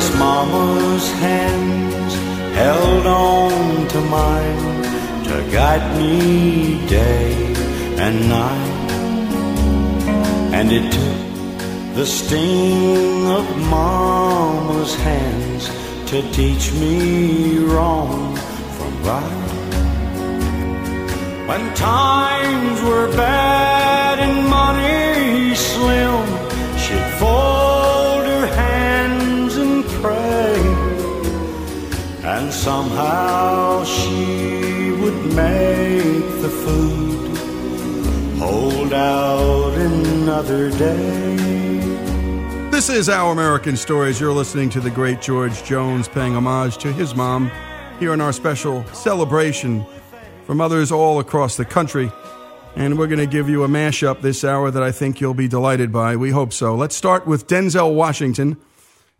Yes, Mama's hands held on to mine to guide me day and night. And it took the sting of Mama's hands to teach me wrong from right. When times were bad and money slim, she'd fold her hands and pray, and somehow she would make the food hold out another day. This is Our American Stories. You're listening to the great George Jones paying homage to his mom here in our special celebration for mothers all across the country. And we're going to give you a mashup this hour that I think you'll be delighted by. We hope so. Let's start with Denzel Washington.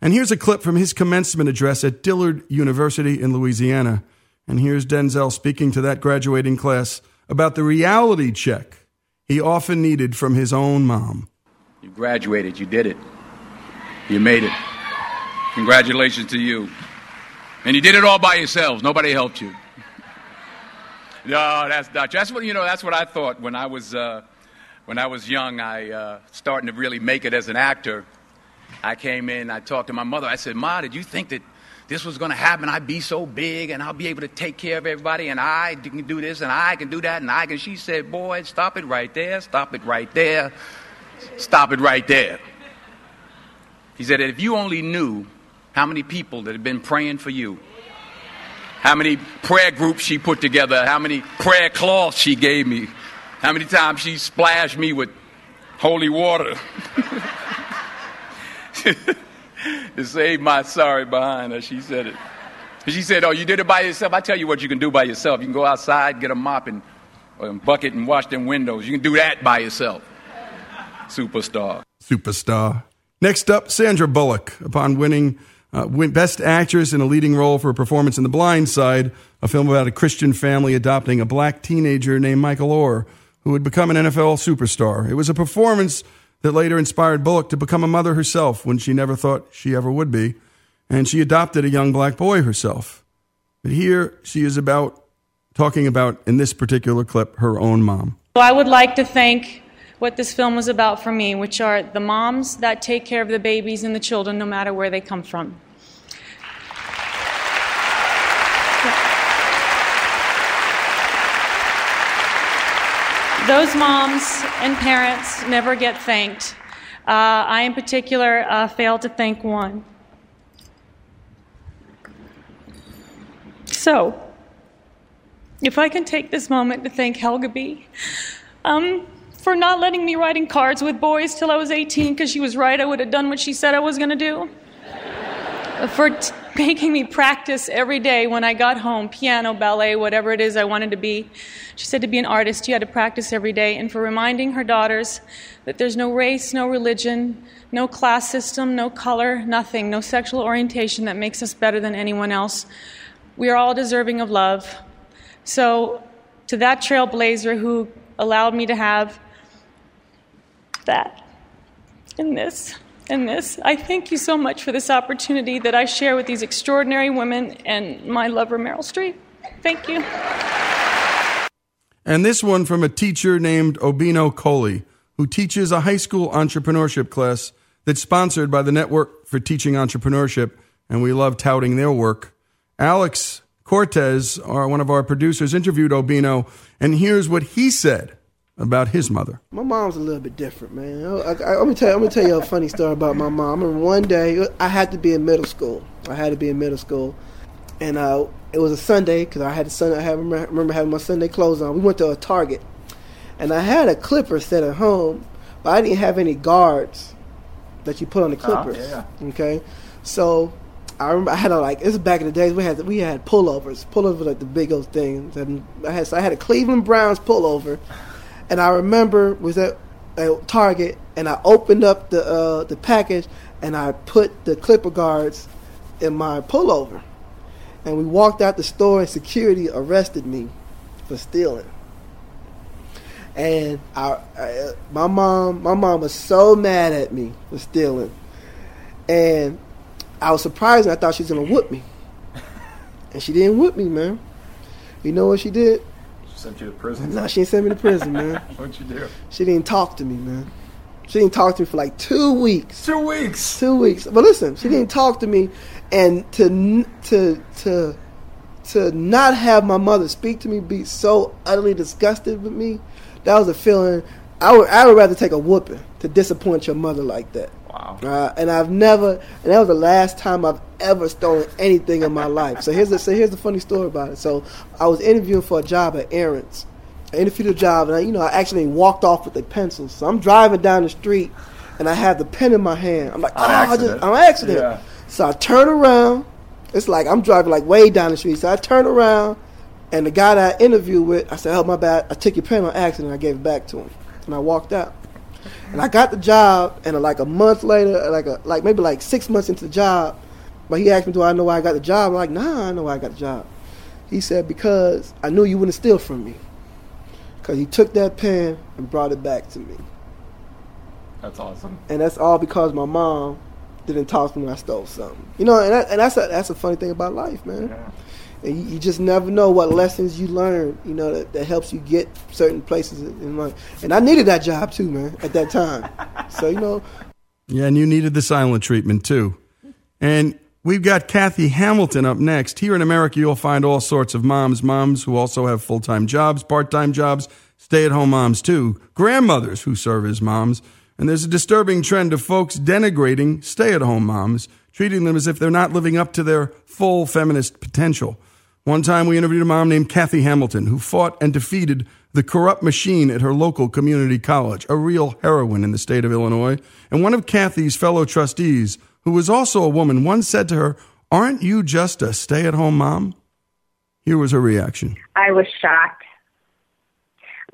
And here's a clip from his commencement address at Dillard University in Louisiana. And here's Denzel speaking to that graduating class about the reality check he often needed from his own mom. You graduated. You did it. You made it. Congratulations to you. And you did it all by yourselves. Nobody helped you. No, that's not. That's what, you know. That's what I thought when I was young. I starting to really make it as an actor. I came in. I talked to my mother. I said, "Ma, did you think that this was going to happen? I'd be so big, and I'll be able to take care of everybody, and I can do this, and I can do that, and I can." She said, "Boy, stop it right there. Stop it right there. Stop it right there." He said, "If you only knew how many people that have been praying for you." How many prayer groups she put together, how many prayer cloths she gave me, how many times she splashed me with holy water to save my sorry behind her, she said it. And she said, "Oh, you did it by yourself? I tell you what you can do by yourself. You can go outside, get a mop and or a bucket and wash them windows. You can do that by yourself." Superstar. Superstar. Next up, Sandra Bullock, upon winning Best Actress in a leading role for a performance in The Blind Side, a film about a Christian family adopting a black teenager named Michael Oher, who would become an NFL superstar. It was a performance that later inspired Bullock to become a mother herself when she never thought she ever would be, and she adopted a young black boy herself. But here she is talking about, in this particular clip, her own mom. Well, I would like to thank what this film was about for me, which are the moms that take care of the babies and the children no matter where they come from. Those moms and parents never get thanked. I, in particular, failed to thank one. So, if I can take this moment to thank Helga B. For not letting me writing cards with boys till I was 18 because she was right, I would have done what she said I was going to do. For making me practice every day when I got home, piano, ballet, whatever it is I wanted to be. She said to be an artist, you had to practice every day. And for reminding her daughters that there's no race, no religion, no class system, no color, nothing, no sexual orientation that makes us better than anyone else. We are all deserving of love. So to that trailblazer who allowed me to have that and this. I thank you so much for this opportunity that I share with these extraordinary women and my lover, Meryl Streep. Thank you. And this one from a teacher named Obino Coley, who teaches a high school entrepreneurship class that's sponsored by the Network for Teaching Entrepreneurship, and we love touting their work. Alex Cortez, one of our producers, interviewed Obino, and here's what he said about his mother. My mom's a little bit different, man. I'm gonna tell you a funny story about my mom. I remember one day, I had to be in middle school, and it was a Sunday because I remember having my Sunday clothes on. We went to a Target, and I had a clipper set at home, but I didn't have any guards that you put on the clippers. Oh, yeah. Okay, so I remember I had a, like, this was back in the days we had pullovers. Pullovers were like the big old things, and I had a Cleveland Browns pullover. And I remember was at Target, and I opened up the package, and I put the clipper guards in my pullover. And we walked out the store, and security arrested me for stealing. And my mom was so mad at me for stealing. And I was surprised, and I thought she was going to whoop me. And she didn't whoop me, man. You know what she did? She sent you to prison? No, she didn't send me to prison, man. What'd you do? She didn't talk to me, man. She didn't talk to me for like 2 weeks. 2 weeks? 2 weeks. But listen, she didn't talk to me, and to not have my mother speak to me, be so utterly disgusted with me, that was a feeling. I would rather take a whooping to disappoint your mother like that. Wow. And that was the last time I've ever stolen anything in my life. So here's the funny story about it. So I was interviewing for a job at Aaron's. I interviewed a job, and I actually walked off with a pencil. So I'm driving down the street, and I have the pen in my hand. I'm like, I'm an accident. Yeah. So I turn around. It's like I'm driving like way down the street. So I turn around, and the guy that I interviewed with, I said, "Oh, my bad. I took your pen on accident." I gave it back to him, and I walked out. And I got the job, and like a month later, maybe 6 months into the job, but he asked me, "Do I know why I got the job?" I'm like, "Nah, I know why I got the job." He said, "Because I knew you wouldn't steal from me." Because he took that pen and brought it back to me. That's awesome. And that's all because my mom didn't talk to me when I stole something. You know, and that's a funny thing about life, man. Yeah. And you just never know what lessons you learn, that helps you get certain places in life. And I needed that job too, man, at that time. So. Yeah, and you needed the silent treatment too. And we've got Kathy Hamilton up next. Here in America, you'll find all sorts of moms who also have full-time jobs, part-time jobs, stay-at-home moms too, grandmothers who serve as moms. And there's a disturbing trend of folks denigrating stay-at-home moms, treating them as if they're not living up to their full feminist potential. One time we interviewed a mom named Kathy Hamilton who fought and defeated the corrupt machine at her local community college, a real heroine in the state of Illinois. And one of Kathy's fellow trustees, who was also a woman, once said to her, "Aren't you just a stay-at-home mom?" Here was her reaction. I was shocked.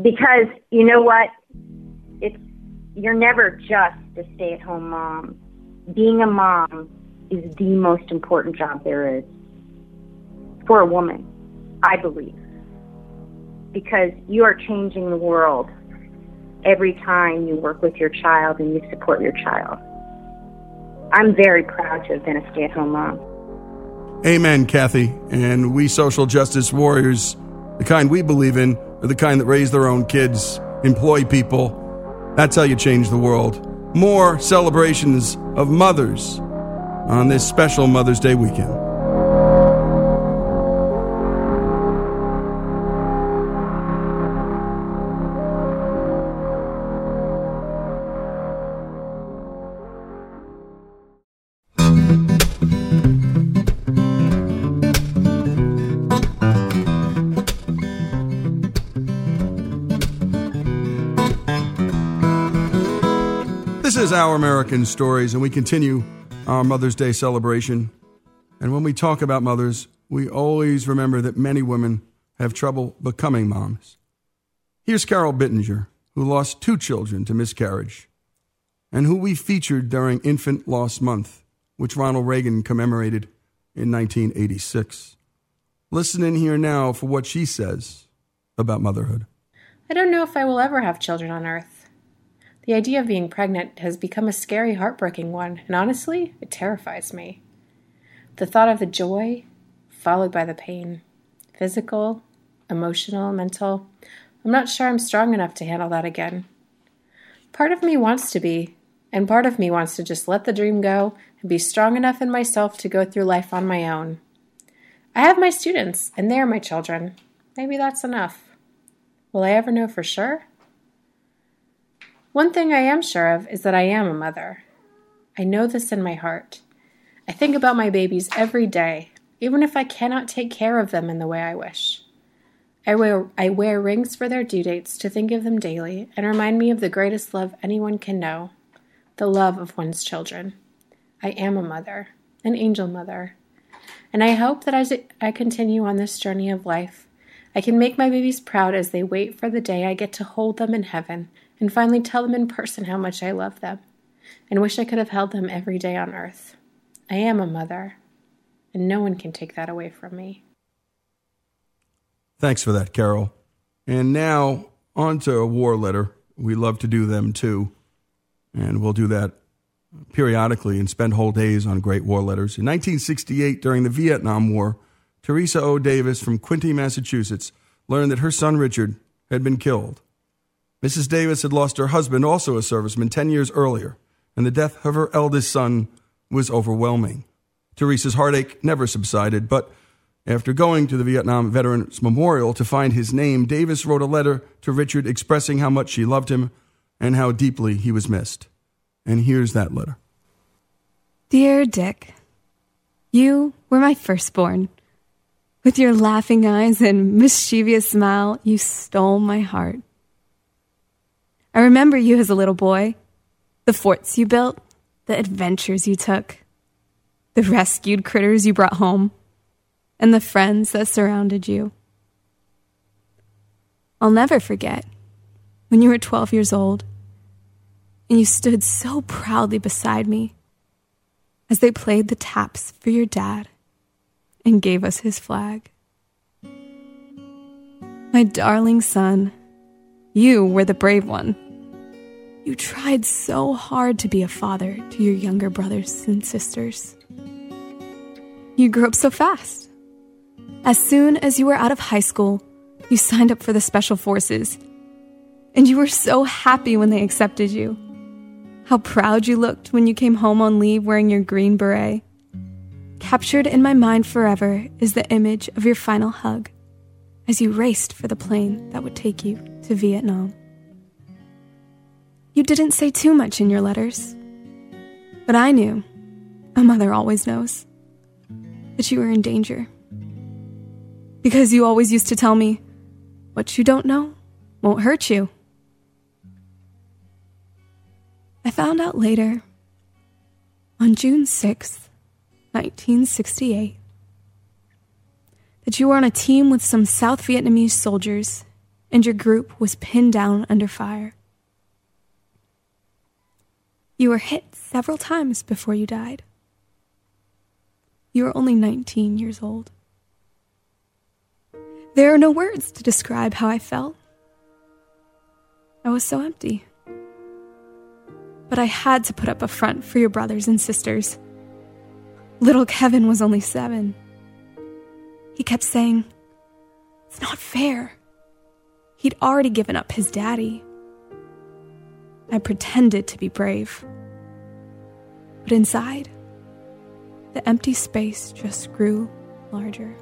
Because, you know what? You're never just a stay-at-home mom. Being a mom is the most important job there is. For a woman, I believe, because you are changing the world every time you work with your child and you support your child. I'm very proud to have been a stay-at-home mom. Amen, Kathy. And we social justice warriors, the kind we believe in, are the kind that raise their own kids, employ people. That's how you change the world. More celebrations of mothers on this special Mother's Day weekend. This is Our American Stories, and we continue our Mother's Day celebration. And when we talk about mothers, we always remember that many women have trouble becoming moms. Here's Carol Bittinger, who lost 2 children to miscarriage, and who we featured during Infant Loss Month, which Ronald Reagan commemorated in 1986. Listen in here now for what she says about motherhood. I don't know if I will ever have children on Earth. The idea of being pregnant has become a scary, heartbreaking one, and honestly, it terrifies me. The thought of the joy, followed by the pain. Physical, emotional, mental. I'm not sure I'm strong enough to handle that again. Part of me wants to be, and part of me wants to just let the dream go and be strong enough in myself to go through life on my own. I have my students, and they are my children. Maybe that's enough. Will I ever know for sure? One thing I am sure of is that I am a mother. I know this in my heart. I think about my babies every day, even if I cannot take care of them in the way I wish. I wear rings for their due dates to think of them daily and remind me of the greatest love anyone can know, the love of one's children. I am a mother, an angel mother, and I hope that as I continue on this journey of life, I can make my babies proud as they wait for the day I get to hold them in heaven and finally tell them in person how much I love them, and wish I could have held them every day on earth. I am a mother, and no one can take that away from me. Thanks for that, Carol. And now, on to a war letter. We love to do them, too, and we'll do that periodically and spend whole days on great war letters. In 1968, during the Vietnam War, Teresa O. Davis from Quincy, Massachusetts, learned that her son Richard had been killed. Mrs. Davis had lost her husband, also a serviceman, 10 years earlier, and the death of her eldest son was overwhelming. Teresa's heartache never subsided, but after going to the Vietnam Veterans Memorial to find his name, Davis wrote a letter to Richard expressing how much she loved him and how deeply he was missed. And here's that letter. Dear Dick, you were my firstborn. With your laughing eyes and mischievous smile, you stole my heart. I remember you as a little boy, the forts you built, the adventures you took, the rescued critters you brought home, and the friends that surrounded you. I'll never forget when you were 12 years old and you stood so proudly beside me as they played the taps for your dad and gave us his flag. My darling son, you were the brave one. You tried so hard to be a father to your younger brothers and sisters. You grew up so fast. As soon as you were out of high school, you signed up for the Special Forces, and you were so happy when they accepted you. How proud you looked when you came home on leave wearing your green beret. Captured in my mind forever is the image of your final hug as you raced for the plane that would take you to Vietnam. You didn't say too much in your letters, but I knew, a mother always knows, that you were in danger. Because you always used to tell me, what you don't know won't hurt you. I found out later, on June 6th, 1968, that you were on a team with some South Vietnamese soldiers and your group was pinned down under fire. You were hit several times before you died. You were only 19 years old. There are no words to describe how I felt. I was so empty. But I had to put up a front for your brothers and sisters. Little Kevin was only 7. He kept saying, "It's not fair." He'd already given up his daddy. I pretended to be brave. But inside, the empty space just grew larger.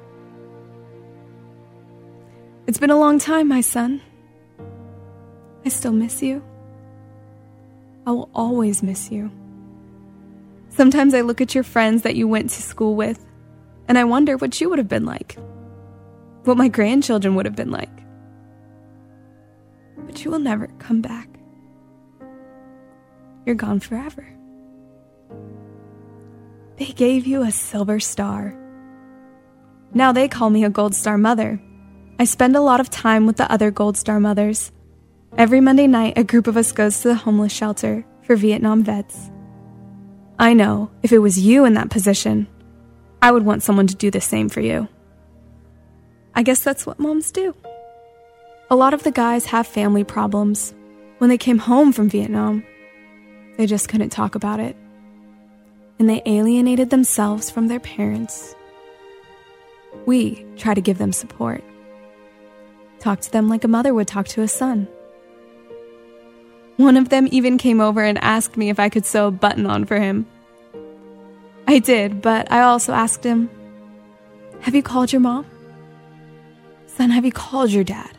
It's been a long time, my son. I still miss you. I will always miss you. Sometimes I look at your friends that you went to school with, and I wonder what you would have been like, what my grandchildren would have been like. But you will never come back. You're gone forever. They gave you a silver star. Now they call me a gold star mother. I spend a lot of time with the other gold star mothers. Every Monday night, a group of us goes to the homeless shelter for Vietnam vets. I know, if it was you in that position, I would want someone to do the same for you. I guess that's what moms do. A lot of the guys have family problems. When they came home from Vietnam, they just couldn't talk about it. And they alienated themselves from their parents. We try to give them support. Talk to them like a mother would talk to a son. One of them even came over and asked me if I could sew a button on for him. I did, but I also asked him, "Have you called your mom? Son, have you called your dad?"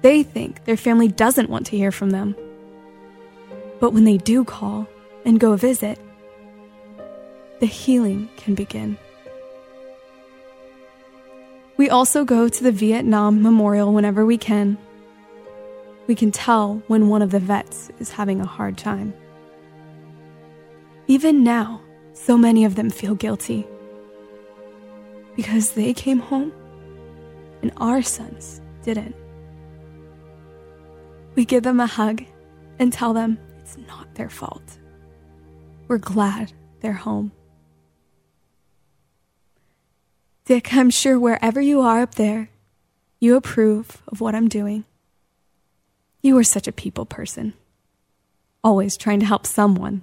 They think their family doesn't want to hear from them. But when they do call and go visit, the healing can begin. We also go to the Vietnam Memorial whenever we can. We can tell when one of the vets is having a hard time. Even now, so many of them feel guilty because they came home and our sons didn't. We give them a hug and tell them it's not their fault. We're glad they're home. Dick, I'm sure wherever you are up there, you approve of what I'm doing. You are such a people person, always trying to help someone,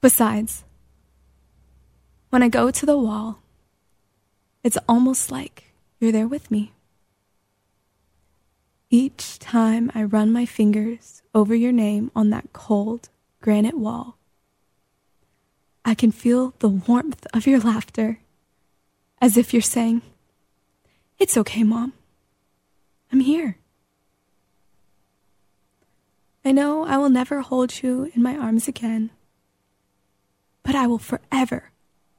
Besides, when I go to the wall, it's almost like you're there with me. Each time I run my fingers over your name on that cold granite wall, I can feel the warmth of your laughter, as if you're saying, "It's okay, Mom. I'm here." I know I will never hold you in my arms again, but I will forever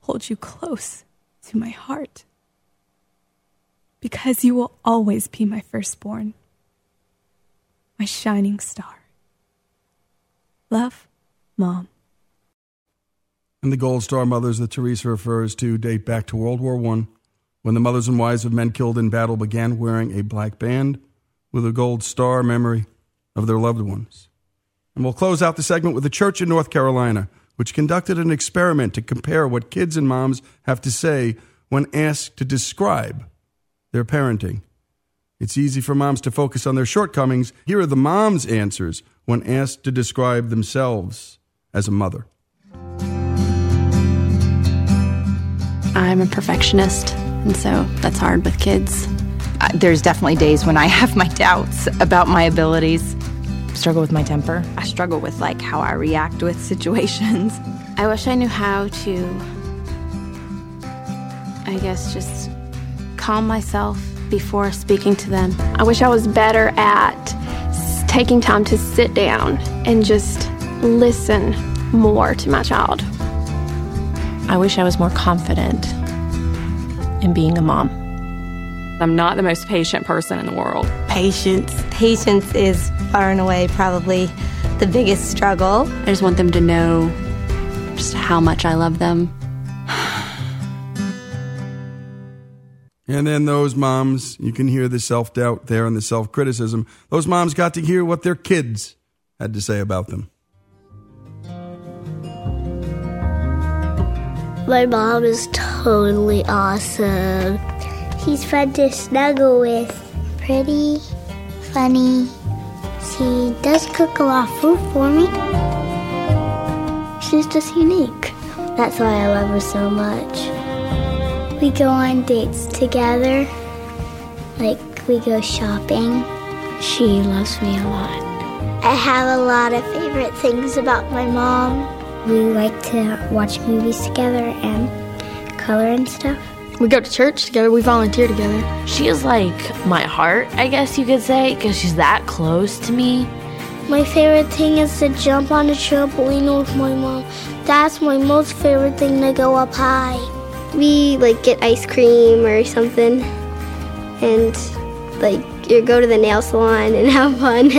hold you close to my heart, because you will always be my firstborn, my shining star. Love, Mom. And the Gold Star Mothers that Teresa refers to date back to World War I, when the mothers and wives of men killed in battle began wearing a black band with a gold star memory of their loved ones. And we'll close out the segment with a church in North Carolina, which conducted an experiment to compare what kids and moms have to say when asked to describe their parenting. It's easy for moms to focus on their shortcomings. Here are the moms' answers when asked to describe themselves as a mother. I'm a perfectionist, and so that's hard with kids. There's definitely days when I have my doubts about my abilities. I struggle with my temper. I struggle with how I react with situations. I wish I knew how to, just calm myself before speaking to them. I wish I was better at taking time to sit down and just listen more to my child. I wish I was more confident in being a mom. I'm not the most patient person in the world. Patience. Patience is far and away probably the biggest struggle. I just want them to know just how much I love them. And then those moms, you can hear the self-doubt there and the self-criticism. Those moms got to hear what their kids had to say about them. My mom is totally awesome. She's fun to snuggle with. Pretty, funny. She does cook a lot of food for me. She's just unique. That's why I love her so much. We go on dates together. We go shopping. She loves me a lot. I have a lot of favorite things about my mom. We like to watch movies together and color and stuff. We go to church together. We volunteer together. She is my heart, I guess you could say, because she's that close to me. My favorite thing is to jump on a trampoline with my mom. That's my most favorite thing, to go up high. We, get ice cream or something and, you go to the nail salon and have fun.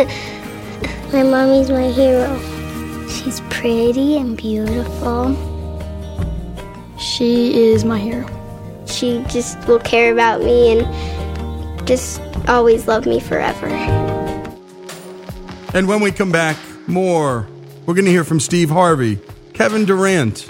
My mommy's my hero. She's pretty and beautiful. She is my hero. She just will care about me and just always love me forever. And when we come back, more. We're going to hear from Steve Harvey, Kevin Durant,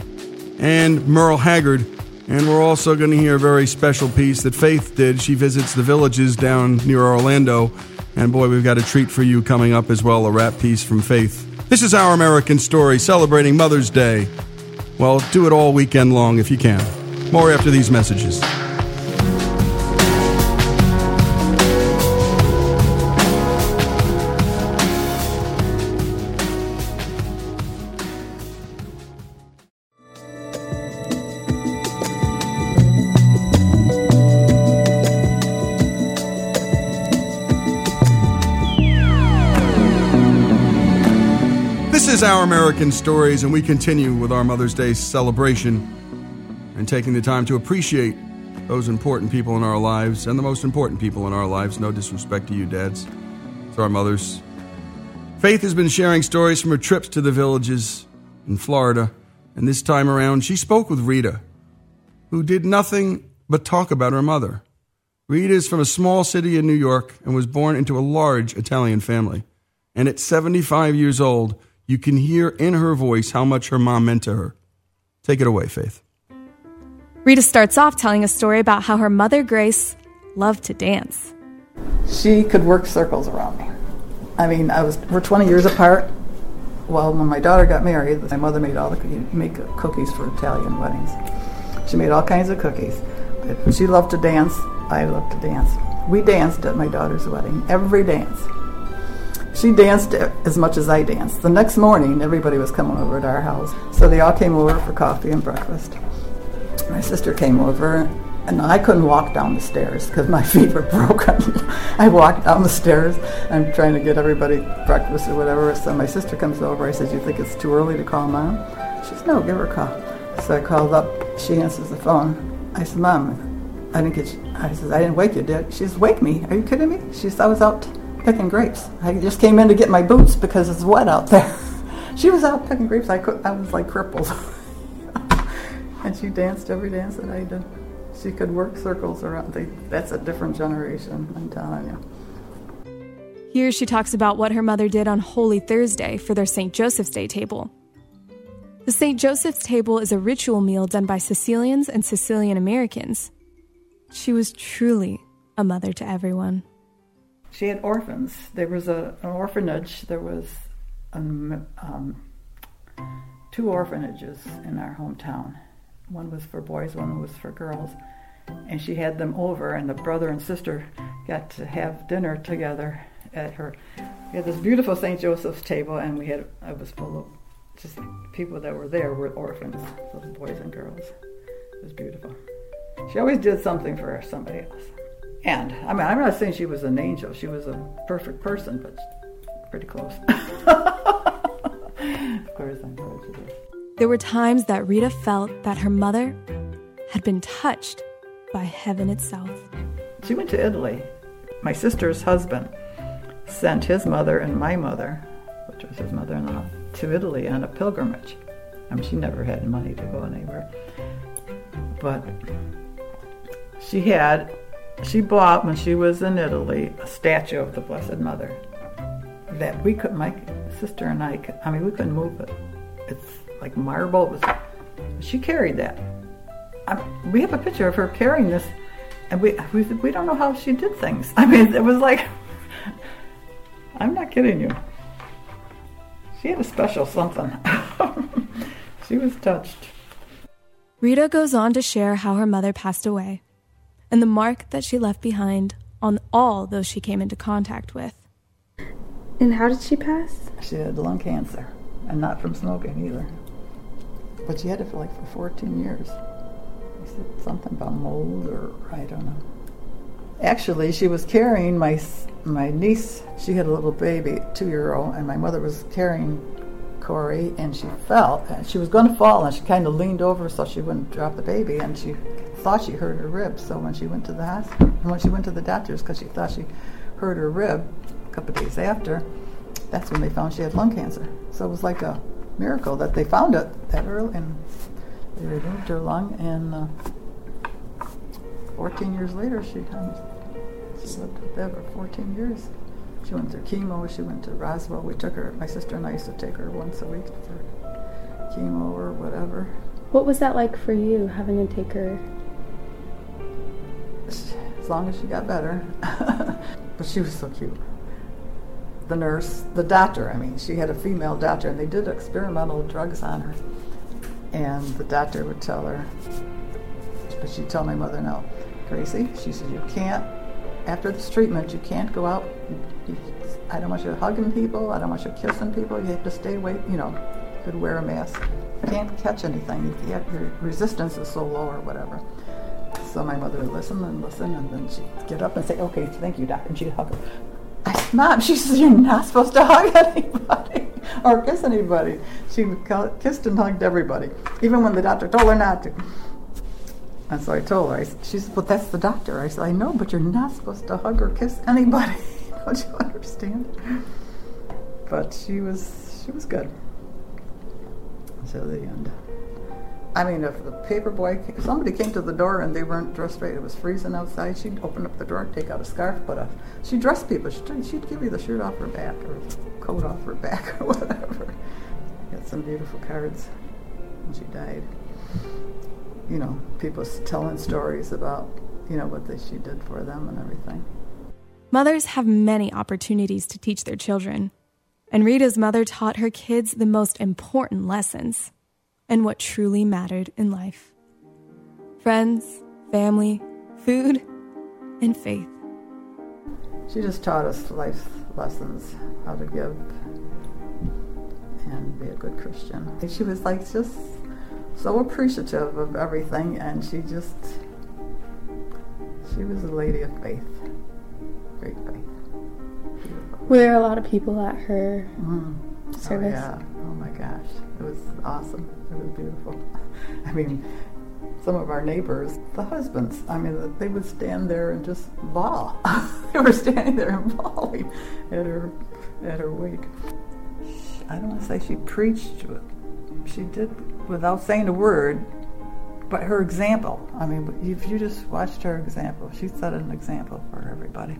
and Merle Haggard. And we're also going to hear a very special piece that Faith did. She visits the villages down near Orlando. And boy, we've got a treat for you coming up as well, a rap piece from Faith. This is Our American Story, celebrating Mother's Day. Well, do it all weekend long if you can. More after these messages. Our American Stories, and we continue with our Mother's Day celebration and taking the time to appreciate those important people in our lives and the most important people in our lives. No disrespect to you, dads. It's our mothers. Faith has been sharing stories from her trips to the villages in Florida, and this time around she spoke with Rita, who did nothing but talk about her mother. Rita is from a small city in New York and was born into a large Italian family. And at 75 years old, you can hear in her voice how much her mom meant to her. Take it away, Faith. Rita starts off telling a story about how her mother, Grace, loved to dance. She could work circles around me. I mean, we're 20 years apart. well, when my daughter got married, my mother made all the cookies for Italian weddings. She made all kinds of cookies. But she loved to dance. I loved to dance. We danced at my daughter's wedding, every dance. She danced as much as I danced. The next morning, everybody was coming over to our house. So they all came over for coffee and breakfast. My sister came over, and I couldn't walk down the stairs because my feet were broken. I walked down the stairs. I'm trying to get everybody breakfast or whatever. So my sister comes over. I said, "You think it's too early to call Mom?" She says, "No, give her a call." So I called up. She answers the phone. I said, "Mom, I didn't wake you, did?" She says, "Wake me? Are you kidding me?" She says, "I was out picking grapes. I just came in to get my boots because it's wet out there." She was out picking grapes. I was like crippled. And she danced every dance that I did. She could work circles around. That's a different generation, I'm telling you. Here she talks about what her mother did on Holy Thursday for their St. Joseph's Day table. The St. Joseph's table is a ritual meal done by Sicilians and Sicilian Americans. She was truly a mother to everyone. She had orphans. There was an orphanage. There was two orphanages in our hometown. One was for boys, one was for girls. And she had them over, and the brother and sister got to have dinner together at her. We had this beautiful St. Joseph's table, and it was full of just people that were there were orphans, those boys and girls. It was beautiful. She always did something for somebody else. And, I mean, I'm not saying she was an angel. She was a perfect person, but pretty close. Of course, I'm prejudiced. There were times that Rita felt that her mother had been touched by heaven itself. She went to Italy. My sister's husband sent his mother and my mother, which was his mother-in-law, to Italy on a pilgrimage. I mean, she never had money to go anywhere. But she bought, when she was in Italy, a statue of the Blessed Mother that we could, my sister and I mean, we couldn't move it. It's like marble. She carried that. We have a picture of her carrying this, and we don't know how she did things. I mean, it was like, I'm not kidding you. She had a special something. She was touched. Rita goes on to share how her mother passed away and the mark that she left behind on all those she came into contact with. And how did she pass? She had lung cancer, and not from smoking either. But she had it for 14 years. She said something about mold, or I don't know. Actually, she was carrying my niece. She had a little baby, 2-year-old, and my mother was carrying Corey, and she fell. And she was going to fall, and she kind of leaned over so she wouldn't drop the baby, and she thought she hurt her rib. So when she went to the hospital, and when she went to the doctors, because she thought she hurt her rib a couple days after, that's when they found she had lung cancer. So it was like a miracle that they found it that early, and they removed her lung, and 14 years later she lived with that for 14 years. She went through chemo, she went to Roswell. We took her, my sister and I used to take her once a week for chemo or whatever. What was that like for you, having to take her? As long as she got better. But she was so cute. The nurse, the doctor, I mean, she had a female doctor, and they did experimental drugs on her. And the doctor would tell her, but she'd tell my mother, "No, Gracie," she said, "you can't, after this treatment, you can't go out. I don't want you hugging people, I don't want you kissing people, you have to stay away, you could wear a mask. You can't catch anything, your resistance is so low," or whatever. So my mother would listen, and then she'd get up and say, "Okay, thank you, Doc," and she'd hug her. I said, "Mom," she says, "you're not supposed to hug anybody or kiss anybody." She kissed and hugged everybody, even when the doctor told her not to. And so I told her, she said, "Well, that's the doctor." I said, "I know, but you're not supposed to hug or kiss anybody." Don't you understand? But she was good. So the end. I mean, if the paper boy, somebody came to the door and they weren't dressed right, it was freezing outside, she'd open up the door, take out a scarf, she dressed people. She'd give you the shirt off her back, or coat off her back, or whatever. Got some beautiful cards when she died. People telling stories about, what she did for them and everything. Mothers have many opportunities to teach their children. And Rita's mother taught her kids the most important lessons and what truly mattered in life. Friends, family, food, and faith. She just taught us life's lessons, how to give and be a good Christian. She was like just so appreciative of everything, and she was a lady of faith, great faith. Were there a lot of people at her service? Oh, yeah. Oh, my gosh. It was awesome. It was beautiful. I mean, some of our neighbors, the husbands, I mean, they would stand there and just bawl. They were standing there and bawling at her wake. I don't want to say she preached. She did without saying a word, but her example. I mean, if you just watched her example, she set an example for everybody.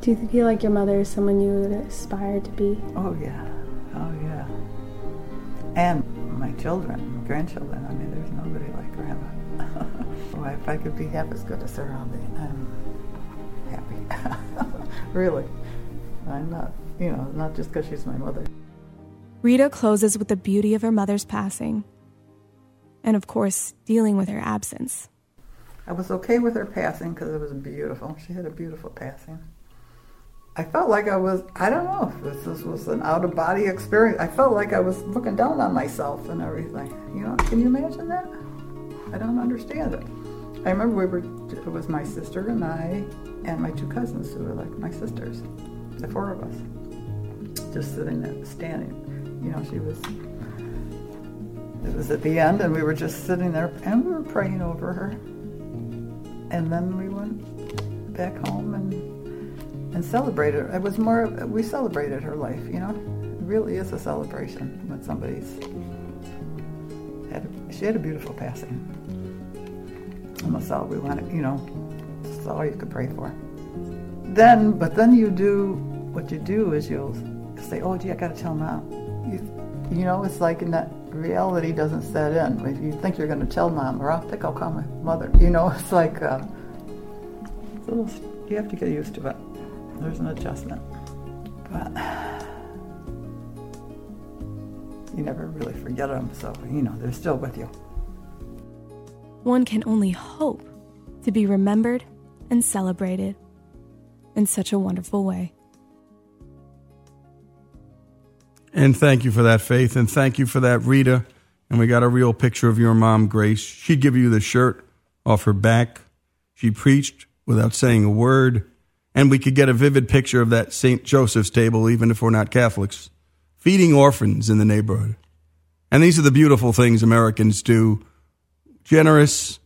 Do you feel like your mother is someone you would aspire to be? Oh, yeah. Oh, yeah. And my children, my grandchildren. I mean, there's nobody like Grandma. Well, if I could be half as good as her, I'm happy. Really. I'm not, not just because she's my mother. Rita closes with the beauty of her mother's passing. And, of course, dealing with her absence. I was okay with her passing because it was beautiful. She had a beautiful passing. I felt like I don't know if this was an out-of-body experience. I felt like I was looking down on myself and everything. Can you imagine that? I don't understand it. I remember it was my sister and I and my two cousins who were like my sisters, the four of us, just sitting there, standing. It was at the end, and we were just sitting there, and we were praying over her. And then we went back home and celebrated her. It was more, we celebrated her life, It really is a celebration when she had a beautiful passing. And that's all we wanted, that's all you could pray for. But then what you do is you'll say, oh, gee, I got to tell Mom. It's like in that, reality doesn't set in. If you think you're going to tell Mom, or I think I'll call my mother. It's like you have to get used to it. There's an adjustment, but you never really forget them. So they're still with you. One can only hope to be remembered and celebrated in such a wonderful way. And thank you for that, Faith, and thank you for that, Rita. And we got a real picture of your mom, Grace. She'd give you the shirt off her back. She preached without saying a word. And we could get a vivid picture of that St. Joseph's table, even if we're not Catholics, feeding orphans in the neighborhood. And these are the beautiful things Americans do. Generous,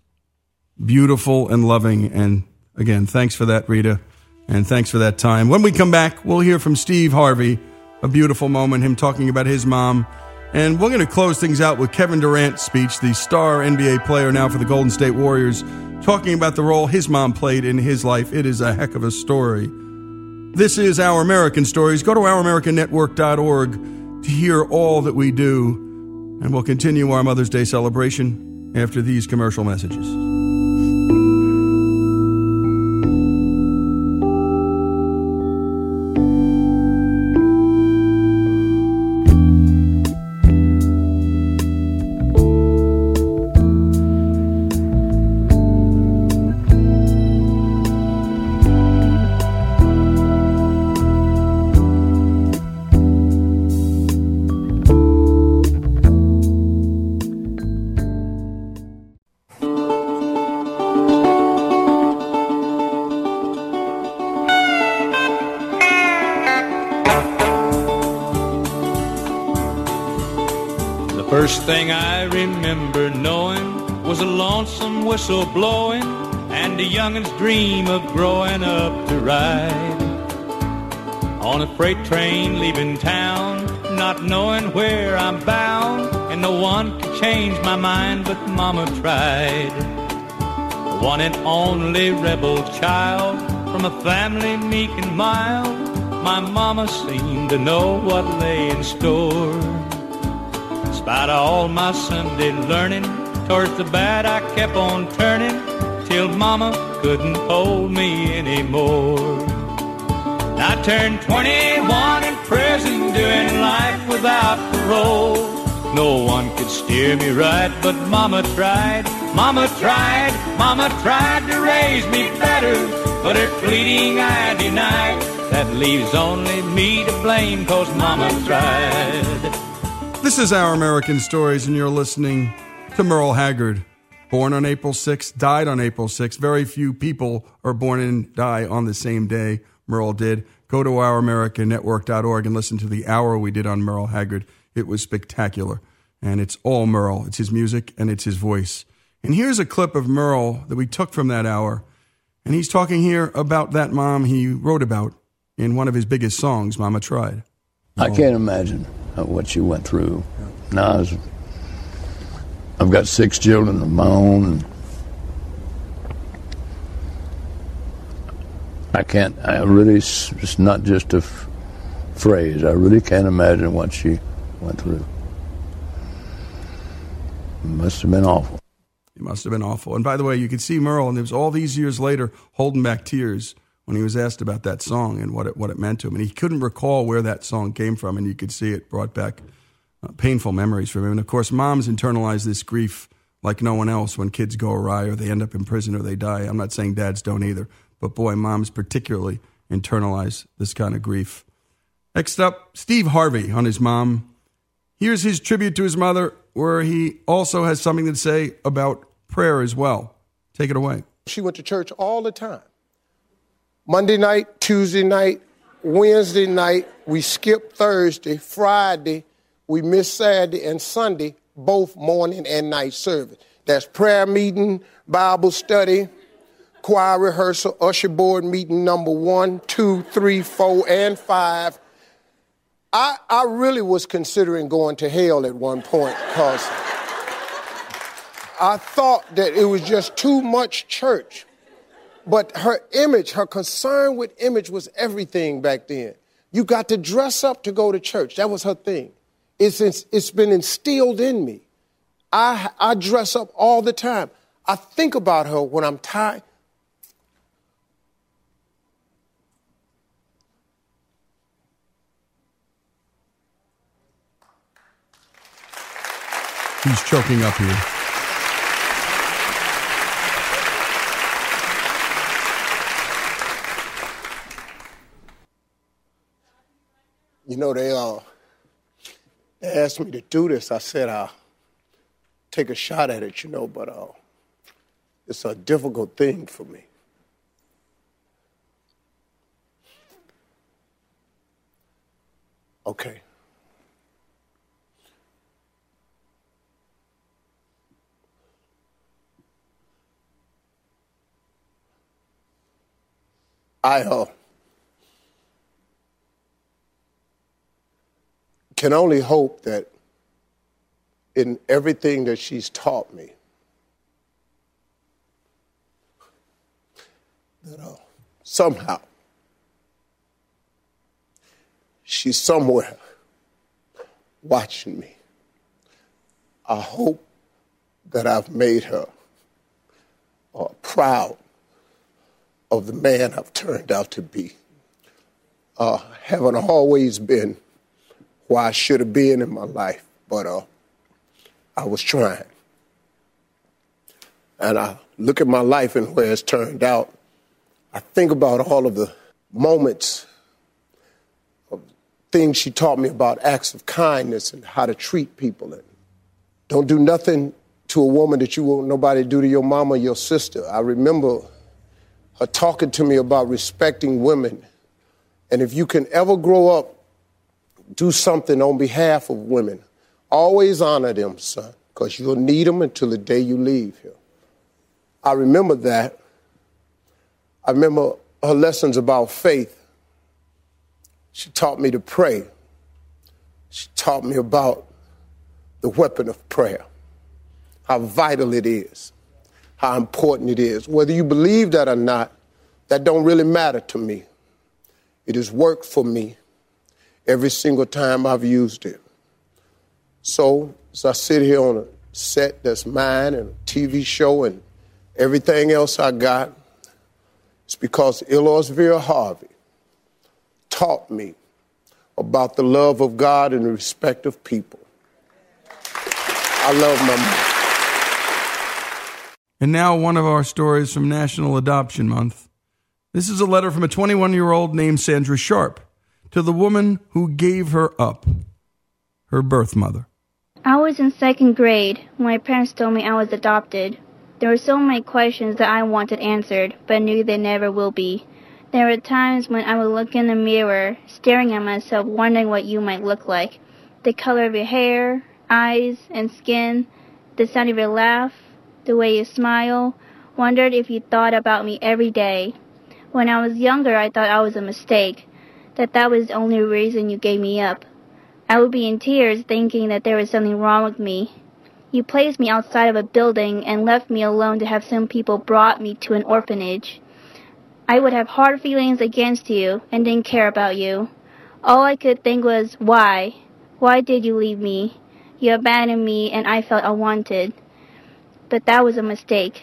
beautiful, and loving. And again, thanks for that, Rita, and thanks for that time. When we come back, we'll hear from Steve Harvey. A beautiful moment, him talking about his mom. And we're going to close things out with Kevin Durant's speech, the star NBA player now for the Golden State Warriors, talking about the role his mom played in his life. It is a heck of a story. This is Our American Stories. Go to ouramericannetwork.org to hear all that we do. And we'll continue our Mother's Day celebration after these commercial messages. First thing I remember knowing was a lonesome whistle blowing and a youngin's dream of growing up to ride on a freight train leaving town, not knowing where I'm bound, and no one could change my mind but Mama tried. The one and only rebel child from a family meek and mild, my Mama seemed to know what lay in store. About all my Sunday learning, towards the bad I kept on turning, till Mama couldn't hold me anymore. I turned 21 in prison, doing life without parole. No one could steer me right, but Mama tried, Mama tried, Mama tried to raise me better, but her pleading I denied. That leaves only me to blame, 'cause Mama tried. This is Our American Stories, and you're listening to Merle Haggard. Born on April 6th, died on April 6th. Very few people are born and die on the same day Merle did. Go to ouramericannetwork.org and listen to the hour we did on Merle Haggard. It was spectacular. And it's all Merle. It's his music and it's his voice. And here's a clip of Merle that we took from that hour. And he's talking here about that mom he wrote about in one of his biggest songs, Mama Tried. I can't imagine what she went through. Now, I've got 6 children of my own. It's not just a phrase. I really can't imagine what she went through. It must have been awful. It must have been awful. And by the way, you could see Merle, and it was all these years later, holding back tears when he was asked about that song and what it meant to him. And he couldn't recall where that song came from, and you could see it brought back painful memories from him. And of course, moms internalize this grief like no one else when kids go awry or they end up in prison or they die. I'm not saying dads don't either, but boy, moms particularly internalize this kind of grief. Next up, Steve Harvey on his mom. Here's his tribute to his mother, where he also has something to say about prayer as well. Take it away. She went to church all the time. Monday night, Tuesday night, Wednesday night. We skipped Thursday, Friday. We missed Saturday and Sunday, both morning and night service. That's prayer meeting, Bible study, choir rehearsal, usher board meeting number 1, 2, 3, 4, and 5. I really was considering going to hell at one point because I thought that it was just too much church. But her image, her concern with image was everything back then. You got to dress up to go to church. That was her thing. It's been instilled in me. I dress up all the time. I think about her when I'm tired. He's choking up here. You know, they asked me to do this. I said, I'll take a shot at it, but it's a difficult thing for me. Okay. I can only hope that in everything that she's taught me, that somehow she's somewhere watching me. I hope that I've made her proud of the man I've turned out to be. Haven't always been where I should have been in my life, but I was trying. And I look at my life and where it's turned out. I think about all of the moments of things she taught me about acts of kindness and how to treat people. And don't do nothing to a woman that you won't nobody do to your mama or your sister. I remember her talking to me about respecting women. And if you can ever grow up, do something on behalf of women. Always honor them, son, because you'll need them until the day you leave here. I remember that. I remember her lessons about faith. She taught me to pray. She taught me about the weapon of prayer, how vital it is, how important it is. Whether you believe that or not, that don't really matter to me. It has worked for me every single time I've used it. So as I sit here on a set that's mine and a TV show and everything else I got, it's because Ilors Vera Harvey taught me about the love of God and the respect of people. I love my mother. And now one of our stories from National Adoption Month. This is a letter from a 21-year-old named Sandra Sharp to the woman who gave her up, her birth mother. I was in second grade when my parents told me I was adopted. There were so many questions that I wanted answered, but knew they never will be. There were times when I would look in the mirror, staring at myself, wondering what you might look like. The color of your hair, eyes, and skin, the sound of your laugh, the way you smile. Wondered if you thought about me every day. When I was younger, I thought I was a mistake, that was the only reason you gave me up. I would be in tears thinking that there was something wrong with me. You placed me outside of a building and left me alone to have some people brought me to an orphanage. I would have hard feelings against you and didn't care about you. All I could think was, why? Why did you leave me? You abandoned me and I felt unwanted. But that was a mistake.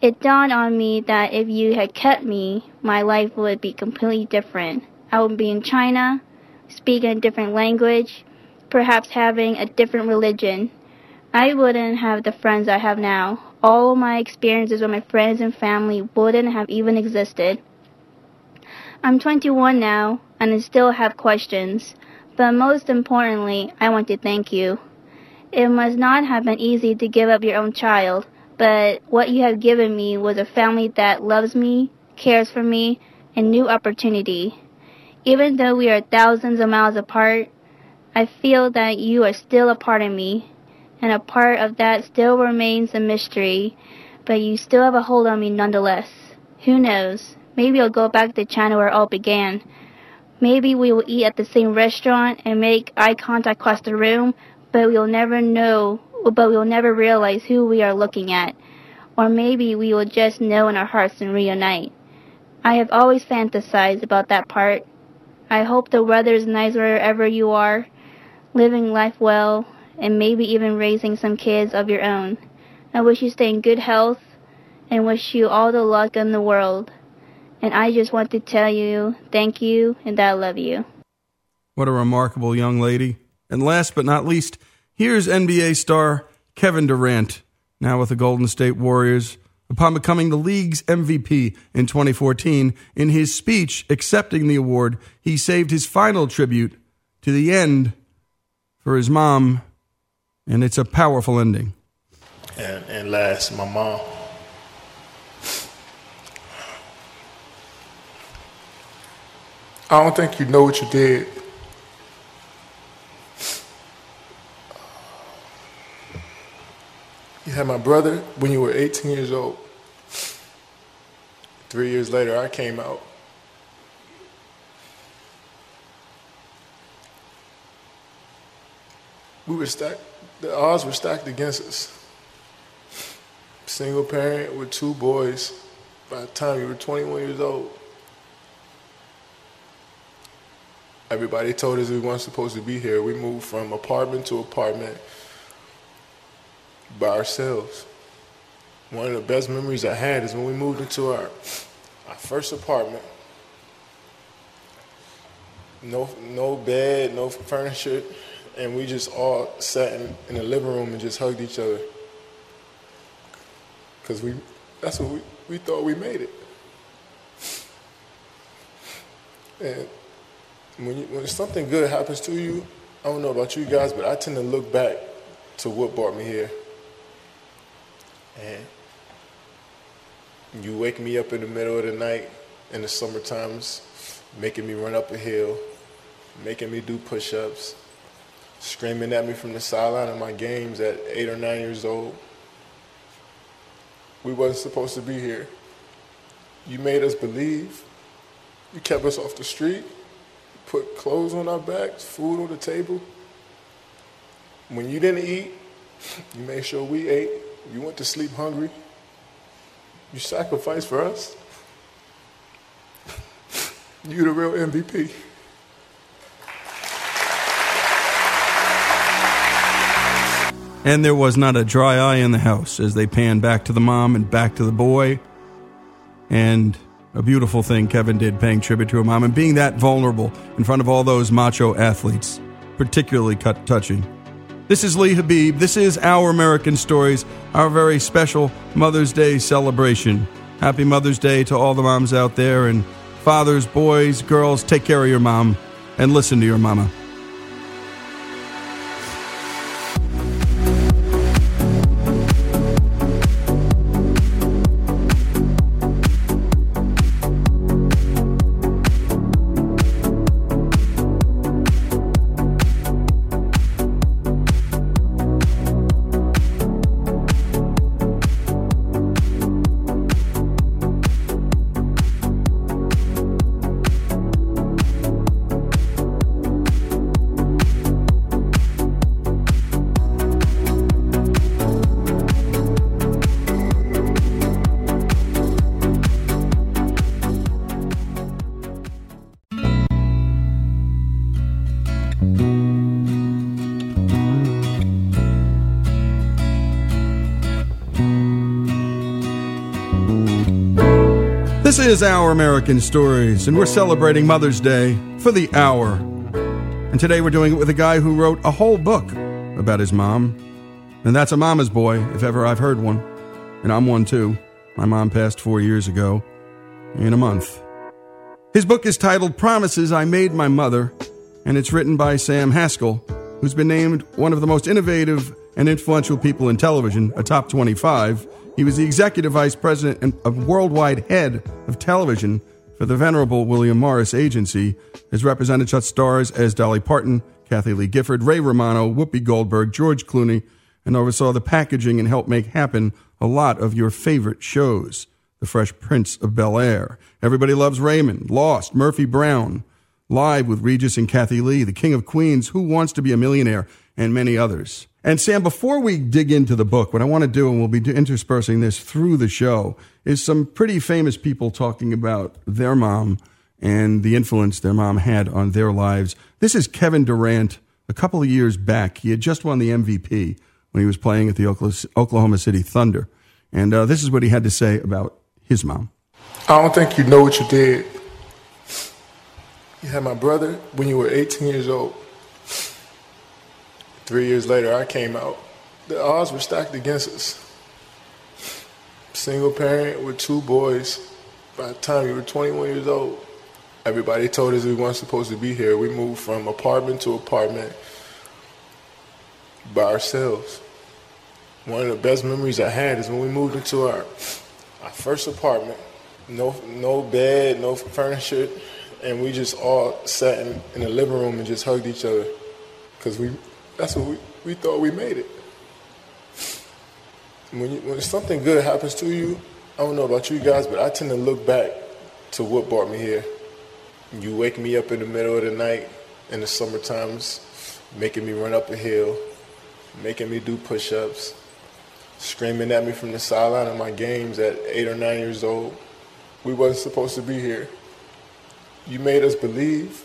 It dawned on me that if you had kept me, my life would be completely different. I would be in China, speaking a different language, perhaps having a different religion. I wouldn't have the friends I have now. All my experiences with my friends and family wouldn't have even existed. I'm 21 now, and I still have questions. But most importantly, I want to thank you. It must not have been easy to give up your own child, but what you have given me was a family that loves me, cares for me, and new opportunity. Even though we are thousands of miles apart, I feel that you are still a part of me, and a part of that still remains a mystery, but you still have a hold on me nonetheless. Who knows? Maybe I'll go back to China where it all began. Maybe we will eat at the same restaurant and make eye contact across the room, but we'll never realize who we are looking at. Or maybe we will just know in our hearts and reunite. I have always fantasized about that part. I hope the weather is nice wherever you are, living life well, and maybe even raising some kids of your own. I wish you stay in good health, and wish you all the luck in the world. And I just want to tell you, thank you, and I love you. What a remarkable young lady. And last but not least, here's NBA star Kevin Durant, now with the Golden State Warriors, upon becoming the league's MVP in 2014. In his speech accepting the award, he saved his final tribute to the end for his mom, and it's a powerful ending. And last, my mom. I don't think you know what you did. You had my brother when you were 18 years old. 3 years later, I came out. We were stacked. The odds were stacked against us. Single parent with two boys by the time you were 21 years old. Everybody told us we weren't supposed to be here. We moved from apartment to apartment by ourselves. One of the best memories I had is when we moved into our first apartment. No bed, no furniture, and we just all sat in the living room and just hugged each other. Because that's what we thought we made it. And when something good happens to you, I don't know about you guys, but I tend to look back to what brought me here. And you wake me up in the middle of the night in the summer times, making me run up a hill, making me do push-ups, screaming at me from the sideline of my games at 8 or 9 years old. We wasn't supposed to be here. You made us believe. You kept us off the street. You put clothes on our backs, food on the table. When you didn't eat, you made sure we ate. You went to sleep hungry. You sacrificed for us. You the real MVP. And there was not a dry eye in the house as they panned back to the mom and back to the boy. And a beautiful thing Kevin did, paying tribute to her mom and being that vulnerable in front of all those macho athletes, particularly touching. This is Lee Habib. This is Our American Stories, our very special Mother's Day celebration. Happy Mother's Day to all the moms out there, and fathers, boys, girls, take care of your mom and listen to your mama. This is Our American Stories, and we're celebrating Mother's Day for the hour. And today we're doing it with a guy who wrote a whole book about his mom. And that's a mama's boy, if ever I've heard one. And I'm one too. My mom passed 4 years ago, in a month. His book is titled Promises I Made My Mother, and it's written by Sam Haskell, who's been named one of the most innovative and influential people in television, a top 25. He was the executive vice president and worldwide head of television for the venerable William Morris Agency. Has represented such stars as Dolly Parton, Kathy Lee Gifford, Ray Romano, Whoopi Goldberg, George Clooney, and oversaw the packaging and helped make happen a lot of your favorite shows. The Fresh Prince of Bel-Air, Everybody Loves Raymond, Lost, Murphy Brown, Live with Regis and Kathy Lee, The King of Queens, Who Wants to Be a Millionaire, and many others. And Sam, before we dig into the book, what I want to do, and we'll be interspersing this through the show, is some pretty famous people talking about their mom and the influence their mom had on their lives. This is Kevin Durant. A couple of years back, he had just won the MVP when he was playing at the Oklahoma City Thunder. And this is what he had to say about his mom. I don't think you know what you did. You had my brother when you were 18 years old. 3 years later, I came out. The odds were stacked against us. Single parent with two boys. By the time we were 21 years old, everybody told us we weren't supposed to be here. We moved from apartment to apartment by ourselves. One of the best memories I had is when we moved into our first apartment. No bed, no furniture, and we just all sat in the living room and just hugged each other because we thought we made it. When something good happens to you, I don't know about you guys, but I tend to look back to what brought me here. You wake me up in the middle of the night in the summer times, making me run up a hill, making me do push-ups, screaming at me from the sideline of my games at 8 or 9 years old. We wasn't supposed to be here. You made us believe.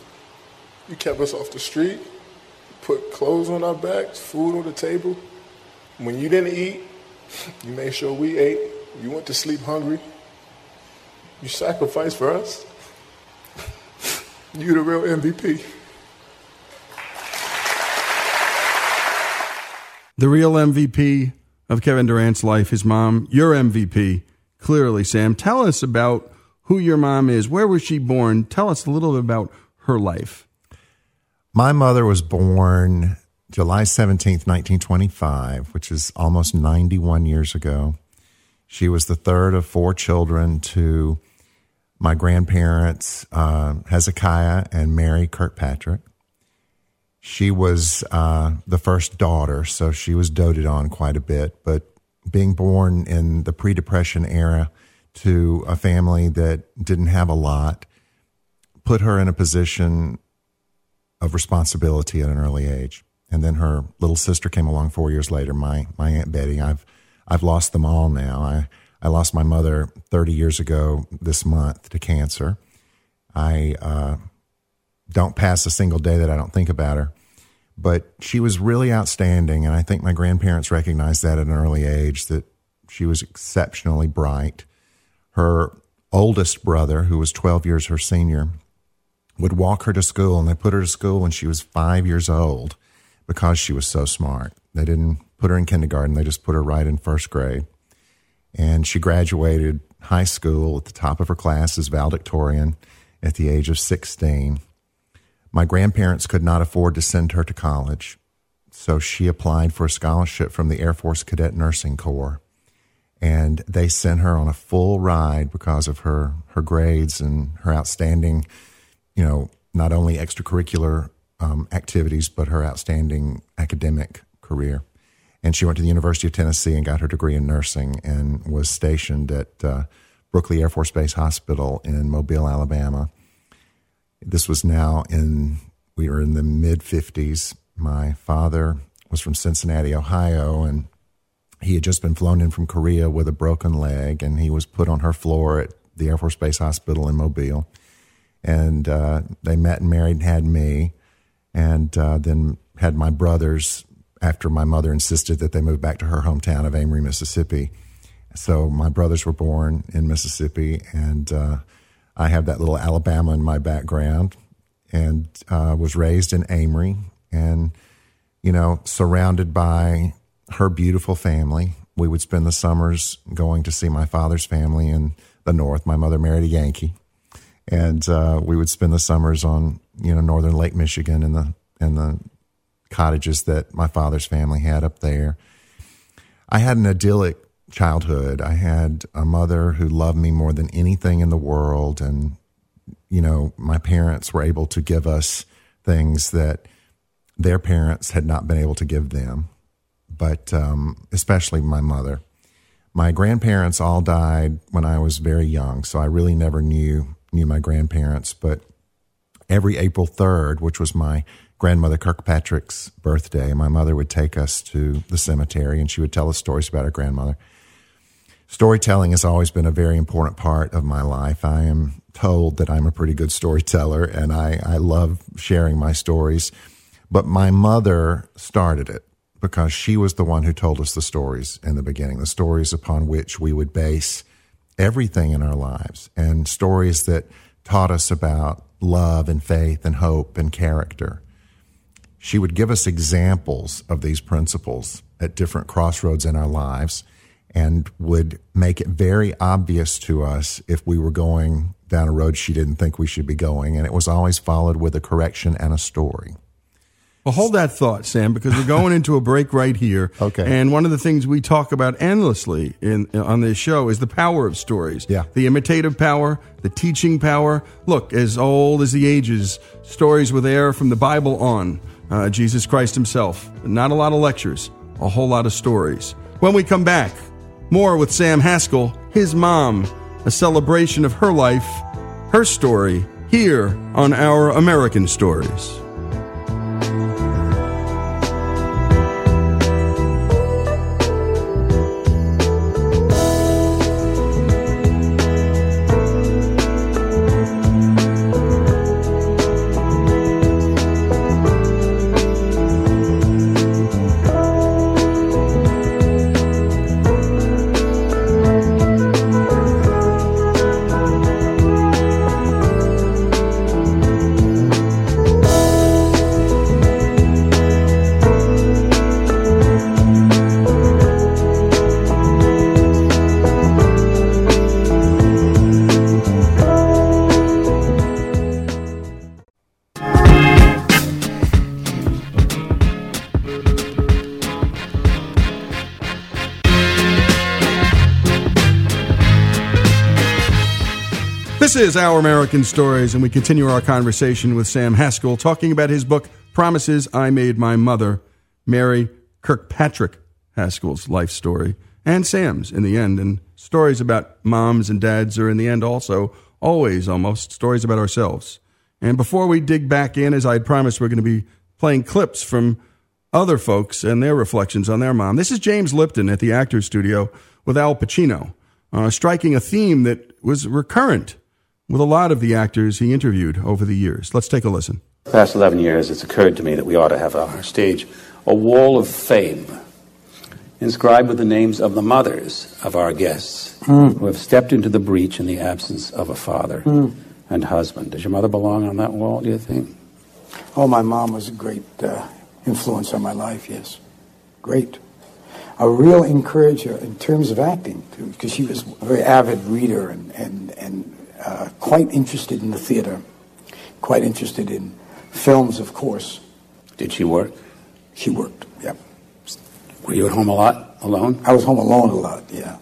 You kept us off the street. Put clothes on our backs, food on the table. When you didn't eat, you made sure we ate. You went to sleep hungry. You sacrificed for us. You the real MVP. The real MVP of Kevin Durant's life, his mom, your MVP, clearly, Sam. Tell us about who your mom is. Where was she born? Tell us a little bit about her life. My mother was born July 17th, 1925, which is almost 91 years ago. She was the third of four children to my grandparents, Hezekiah and Mary Kirkpatrick. She was the first daughter, so she was doted on quite a bit. But being born in the pre-Depression era to a family that didn't have a lot put her in a position of responsibility at an early age. And then her little sister came along 4 years later, my Aunt Betty. I've lost them all now. I lost my mother 30 years ago this month to cancer. I don't pass a single day that I don't think about her. But she was really outstanding, and I think my grandparents recognized that at an early age, that she was exceptionally bright. Her oldest brother, who was 12 years her senior, would walk her to school, and they put her to school when she was 5 years old because she was so smart. They didn't put her in kindergarten. They just put her right in first grade. And she graduated high school at the top of her class as valedictorian at the age of 16. My grandparents could not afford to send her to college, so she applied for a scholarship from the Air Force Cadet Nursing Corps. And they sent her on a full ride because of her grades and her outstanding, not only extracurricular activities, but her outstanding academic career. And she went to the University of Tennessee and got her degree in nursing and was stationed at Brookley Air Force Base Hospital in Mobile, Alabama. This was we were in the mid-50s. My father was from Cincinnati, Ohio, and he had just been flown in from Korea with a broken leg, and he was put on her floor at the Air Force Base Hospital in Mobile. And they met and married and had me, and then had my brothers after my mother insisted that they move back to her hometown of Amory, Mississippi. So my brothers were born in Mississippi, and I have that little Alabama in my background, and was raised in Amory and, surrounded by her beautiful family. We would spend the summers going to see my father's family in the north. My mother married a Yankee, and we would spend the summers on, northern Lake Michigan in the cottages that my father's family had up there. I had an idyllic childhood. I had a mother who loved me more than anything in the world, and my parents were able to give us things that their parents had not been able to give them, but especially my mother. My grandparents all died when I was very young, so I really never knew my grandparents, but every April 3rd, which was my grandmother Kirkpatrick's birthday, my mother would take us to the cemetery, and she would tell us stories about her grandmother. Storytelling has always been a very important part of my life. I am told that I'm a pretty good storyteller, and I love sharing my stories. But my mother started it because she was the one who told us the stories in the beginning, the stories upon which we would base everything in our lives, and stories that taught us about love and faith and hope and character. She would give us examples of these principles at different crossroads in our lives and would make it very obvious to us if we were going down a road she didn't think we should be going, and it was always followed with a correction and a story. Well, hold that thought, Sam, because we're going into a break right here. Okay. And one of the things we talk about endlessly on this show is the power of stories. Yeah. The imitative power, the teaching power. Look, as old as the ages, stories were there from the Bible on. Jesus Christ himself. Not a lot of lectures, a whole lot of stories. When we come back, more with Sam Haskell, his mom, a celebration of her life, her story, here on Our American Stories. This is Our American Stories, and we continue our conversation with Sam Haskell, talking about his book, Promises I Made My Mother, Mary Kirkpatrick Haskell's life story, and Sam's in the end, and stories about moms and dads are in the end also, always almost, stories about ourselves. And before we dig back in, as I had promised, we're going to be playing clips from other folks and their reflections on their mom. This is James Lipton at the Actors Studio with Al Pacino, striking a theme that was recurrent with a lot of the actors he interviewed over the years. Let's take a listen. The past 11 years, it's occurred to me that we ought to have on our stage a wall of fame. inscribed with the names of the mothers of our guests who have stepped into the breach in the absence of a father and husband. Does your mother belong on that wall, do you think? Oh, my mom was a great influence on my life, yes. Great. A real encourager in terms of acting, too, because she was a very avid reader and quite interested in the theater, quite interested in films, of course. Did she work? She worked, yeah. Were you at home a lot, alone? I was home alone a lot, yeah.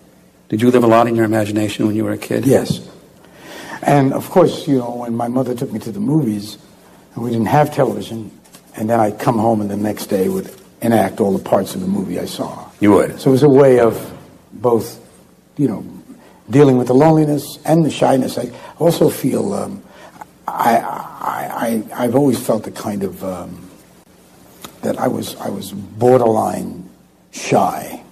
Did you live a lot in your imagination when you were a kid? Yes. And, of course, you know, when my mother took me to the movies, and we didn't have television, and then I'd come home and the next day would enact all the parts of the movie I saw. You would? So it was a way of both, you know, dealing with the loneliness and the shyness. I also feel, I've always felt a kind of, that I was borderline shy.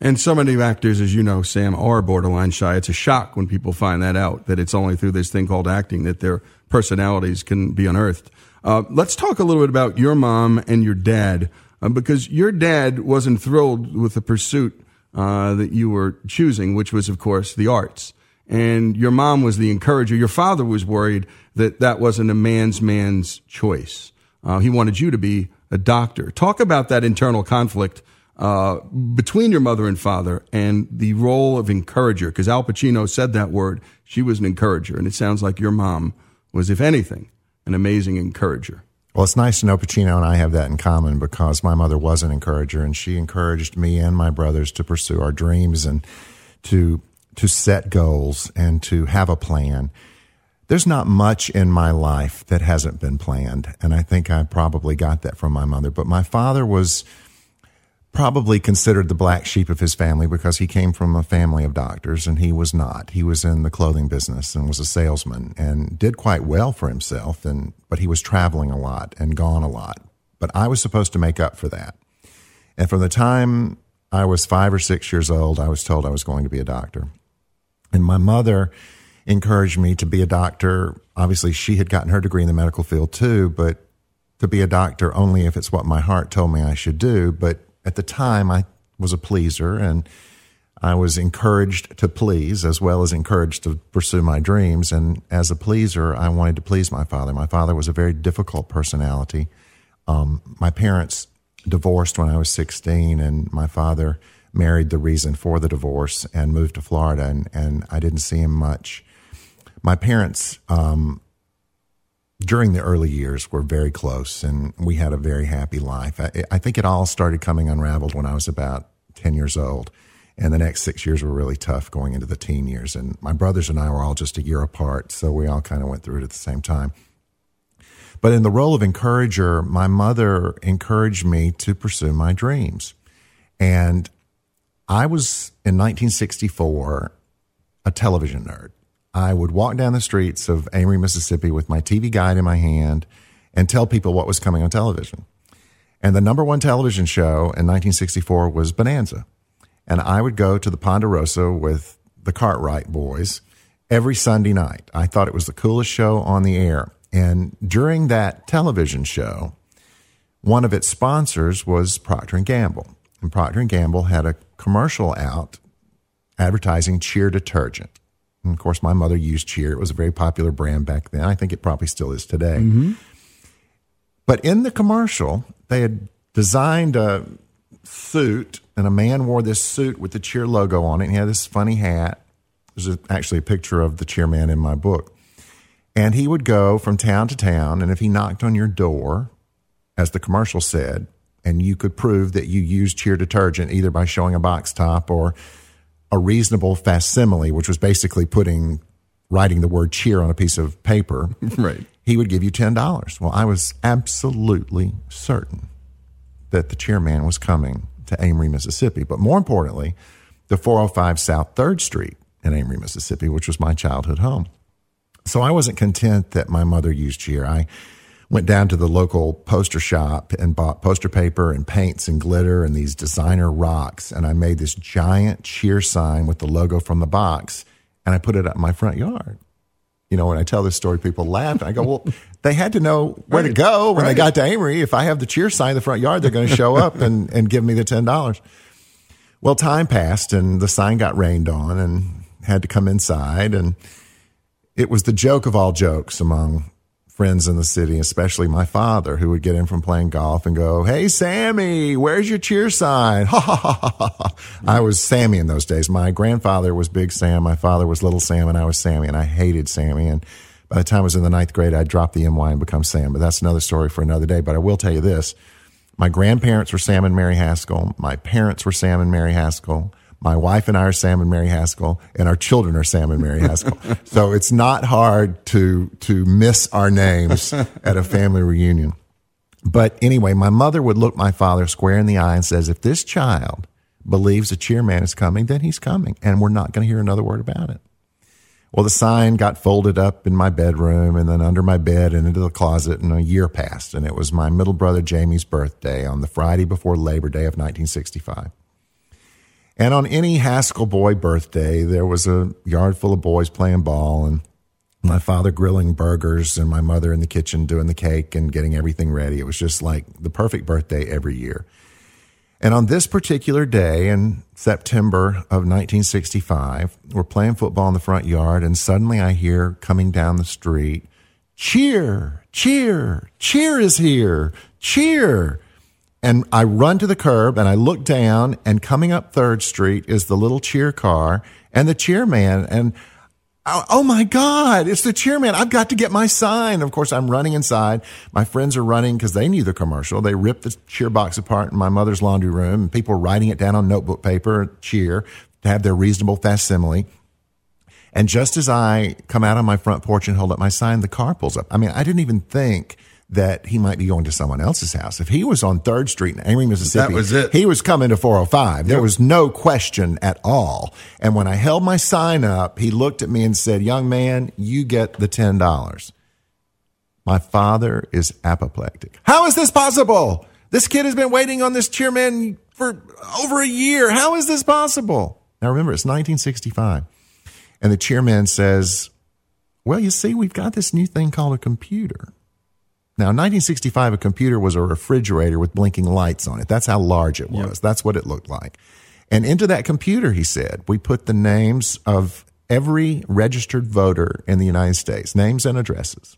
And so many actors, as you know, Sam, are borderline shy. It's a shock when people find that out, that it's only through this thing called acting that their personalities can be unearthed. Let's talk a little bit about your mom and your dad, because your dad wasn't thrilled with the pursuit that you were choosing, which was, of course, the arts. And your mom was the encourager. Your father was worried that that wasn't a man's choice. He wanted you to be a doctor. Talk about that internal conflict between your mother and father and the role of encourager, because Al Pacino said that word. She was an encourager, and it sounds like your mom was, if anything, an amazing encourager. Well, it's nice to know Pacino and I have that in common, because my mother was an encourager, and she encouraged me and my brothers to pursue our dreams and to set goals and to have a plan. There's not much in my life that hasn't been planned, and I think I probably got that from my mother. But my father was probably considered the black sheep of his family, because he came from a family of doctors and he was not. He was in the clothing business and was a salesman and did quite well for himself, but he was traveling a lot and gone a lot. But I was supposed to make up for that. And from the time I was 5 or 6 years old, I was told I was going to be a doctor. And my mother encouraged me to be a doctor. Obviously, she had gotten her degree in the medical field too, but to be a doctor only if it's what my heart told me I should do. But at the time, I was a pleaser, and I was encouraged to please as well as encouraged to pursue my dreams. And as a pleaser, I wanted to please my father. My father was a very difficult personality. My parents divorced when I was 16, and my father married the reason for the divorce and moved to Florida, and I didn't see him much. My parents, during the early years, were very close, and we had a very happy life. I think it all started coming unraveled when I was about 10 years old, and the next 6 years were really tough going into the teen years. And my brothers and I were all just a year apart, so we all kind of went through it at the same time. But in the role of encourager, my mother encouraged me to pursue my dreams. And I was, in 1964, a television nerd. I would walk down the streets of Amory, Mississippi with my TV guide in my hand and tell people what was coming on television. And the number one television show in 1964 was Bonanza. And I would go to the Ponderosa with the Cartwright boys every Sunday night. I thought it was the coolest show on the air. And during that television show, one of its sponsors was Procter & Gamble. And Procter & Gamble had a commercial out advertising Cheer detergent. And of course, my mother used Cheer. It was a very popular brand back then. I think it probably still is today. Mm-hmm. But in the commercial, they had designed a suit, and a man wore this suit with the Cheer logo on it. And he had this funny hat. There's actually a picture of the Cheer man in my book. And he would go from town to town, and if he knocked on your door, as the commercial said, and you could prove that you used Cheer detergent either by showing a box top or a reasonable facsimile, which was basically writing the word Cheer on a piece of paper, right, he would give you $10. Well, I was absolutely certain that the Cheer man was coming to Amory, Mississippi. But more importantly, the 405 South 3rd Street in Amory, Mississippi, which was my childhood home. So I wasn't content that my mother used Cheer. I went down to the local poster shop and bought poster paper and paints and glitter and these designer rocks. And I made this giant Cheer sign with the logo from the box, and I put it up in my front yard. You know, when I tell this story, people laugh. And I go, well, they had to know where to go when they got to Amory. If I have the Cheer sign in the front yard, they're going to show up and give me the $10. Well, time passed and the sign got rained on and had to come inside. And it was the joke of all jokes among friends in the city, especially my father, who would get in from playing golf and go, "Hey, Sammy, where's your cheer sign?" Ha, ha, ha, ha, ha. I was Sammy in those days. My grandfather was Big Sam. My father was Little Sam, and I was Sammy, and I hated Sammy. And by the time I was in the ninth grade, I dropped the MY and become Sam. But that's another story for another day. But I will tell you this. My grandparents were Sam and Mary Haskell. My parents were Sam and Mary Haskell. My wife and I are Sam and Mary Haskell, and our children are Sam and Mary Haskell. So it's not hard to miss our names at a family reunion. But anyway, my mother would look my father square in the eye and says, if this child believes a cheerman is coming, then he's coming, and we're not going to hear another word about it. Well, the sign got folded up in my bedroom and then under my bed and into the closet, and a year passed, and it was my middle brother Jamie's birthday on the Friday before Labor Day of 1965. And on any Haskell boy birthday, there was a yard full of boys playing ball and my father grilling burgers and my mother in the kitchen doing the cake and getting everything ready. It was just like the perfect birthday every year. And on this particular day in September of 1965, we're playing football in the front yard, and suddenly I hear coming down the street, "Cheer, cheer, cheer is here, cheer." And I run to the curb, and I look down, and coming up 3rd Street is the little cheer car and the cheerman. And, oh, my God, it's the cheerman. I've got to get my sign. Of course, I'm running inside. My friends are running because they knew the commercial. They ripped the cheer box apart in my mother's laundry room, and people writing it down on notebook paper, cheer, to have their reasonable facsimile. And just as I come out on my front porch and hold up my sign, the car pulls up. I mean, I didn't even think that he might be going to someone else's house. If he was on 3rd Street in Amory, Mississippi, that was it. He was coming to 405. There was no question at all. And when I held my sign up, he looked at me and said, "Young man, you get the $10. My father is apoplectic. "How is this possible? This kid has been waiting on this cheerman for over a year. How is this possible?" Now remember, it's 1965. And the cheerman says, "Well, you see, we've got this new thing called a computer." Now, in 1965, a computer was a refrigerator with blinking lights on it. That's how large it was. Yep. That's what it looked like. And into that computer, he said, we put the names of every registered voter in the United States, names and addresses.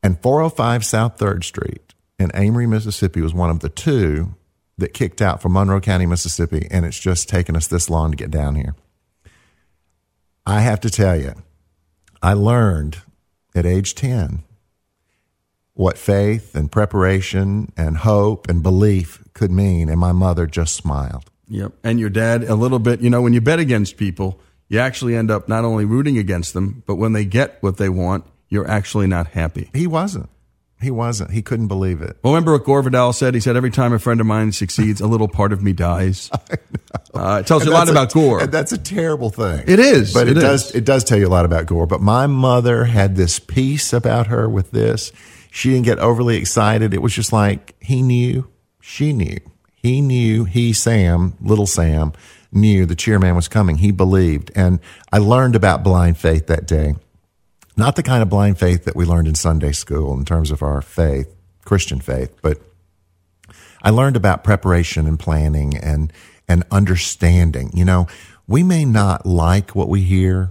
And 405 South 3rd Street in Amory, Mississippi was one of the two that kicked out from Monroe County, Mississippi, and it's just taken us this long to get down here. I have to tell you, I learned at age 10 what faith and preparation and hope and belief could mean. And my mother just smiled. Yep. And your dad a little bit, you know, when you bet against people, you actually end up not only rooting against them, but when they get what they want, you're actually not happy. He wasn't. He couldn't believe it. Well, remember what Gore Vidal said? He said, every time a friend of mine succeeds, a little part of me dies. I know. It tells you a lot about Gore. And that's a terrible thing. It is. But it does tell you a lot about Gore. But my mother had this peace about her with this. She didn't get overly excited. It was just like he knew, she knew. He knew, Sam, little Sam, knew the cheerman was coming. He believed. And I learned about blind faith that day. Not the kind of blind faith that we learned in Sunday school in terms of our faith, Christian faith, but I learned about preparation and planning and understanding. You know, we may not like what we hear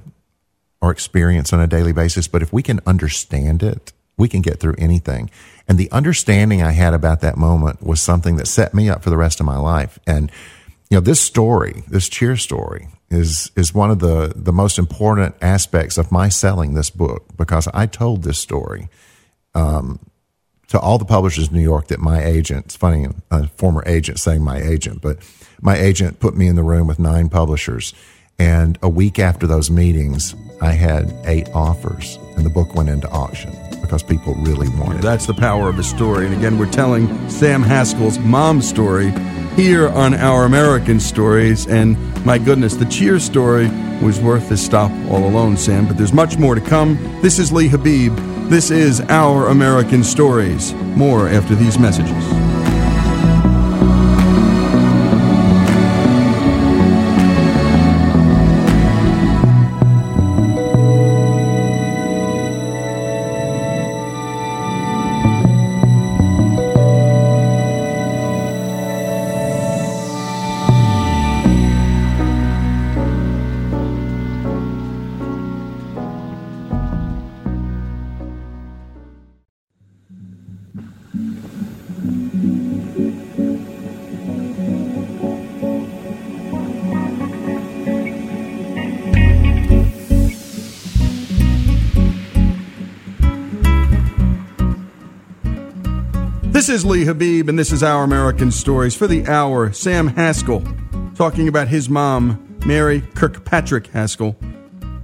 or experience on a daily basis, but if we can understand it, we can get through anything. And the understanding I had about that moment was something that set me up for the rest of my life. And, you know, this story, this cheer story, is one of the most important aspects of my selling this book, because I told this story to all the publishers in New York that my agent, it's funny, a former agent saying my agent, but my agent put me in the room with 9 publishers. And a week after those meetings, I had 8 offers, and the book went into auction because people really wanted it. That's the power of a story. And again, we're telling Sam Haskell's mom's story here on Our American Stories. And my goodness, the cheer story was worth the stop all alone, Sam. But there's much more to come. This is Lee Habib. This is Our American Stories. More after these messages. is Lee Habib, and this is Our American Stories. For the hour, Sam Haskell, talking about his mom, Mary Kirkpatrick Haskell,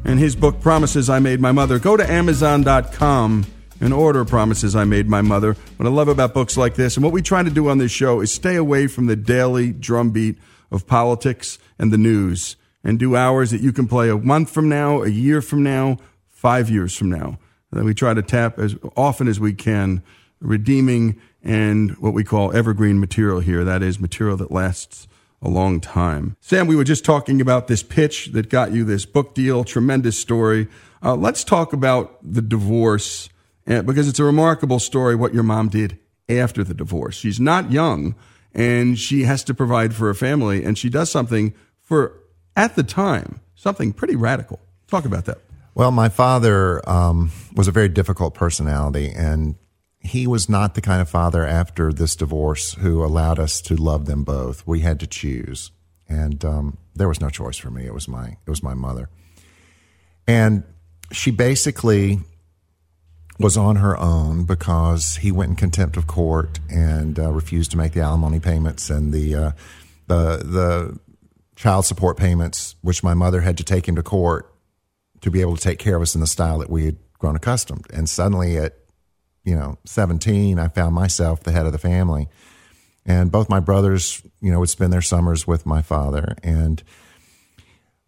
and his book, Promises I Made My Mother. Go to Amazon.com and order Promises I Made My Mother. What I love about books like this, and what we try to do on this show, is stay away from the daily drumbeat of politics and the news, and do hours that you can play a month from now, a year from now, 5 years from now. And we try to tap as often as we can redeeming and what we call evergreen material here. That is material that lasts a long time. Sam, we were just talking about this pitch that got you this book deal. Tremendous story. Let's talk about the divorce, because it's a remarkable story what your mom did after the divorce. She's not young, and she has to provide for her family, and she does something for, at the time, something pretty radical. Talk about that. Well, my father was a very difficult personality, and he was not the kind of father after this divorce who allowed us to love them both. We had to choose, and there was no choice for me. It was my mother, and she basically was on her own because he went in contempt of court and refused to make the alimony payments and the child support payments, which my mother had to take him to court to be able to take care of us in the style that we had grown accustomed. And suddenly at 17, I found myself the head of the family, and both my brothers, would spend their summers with my father. And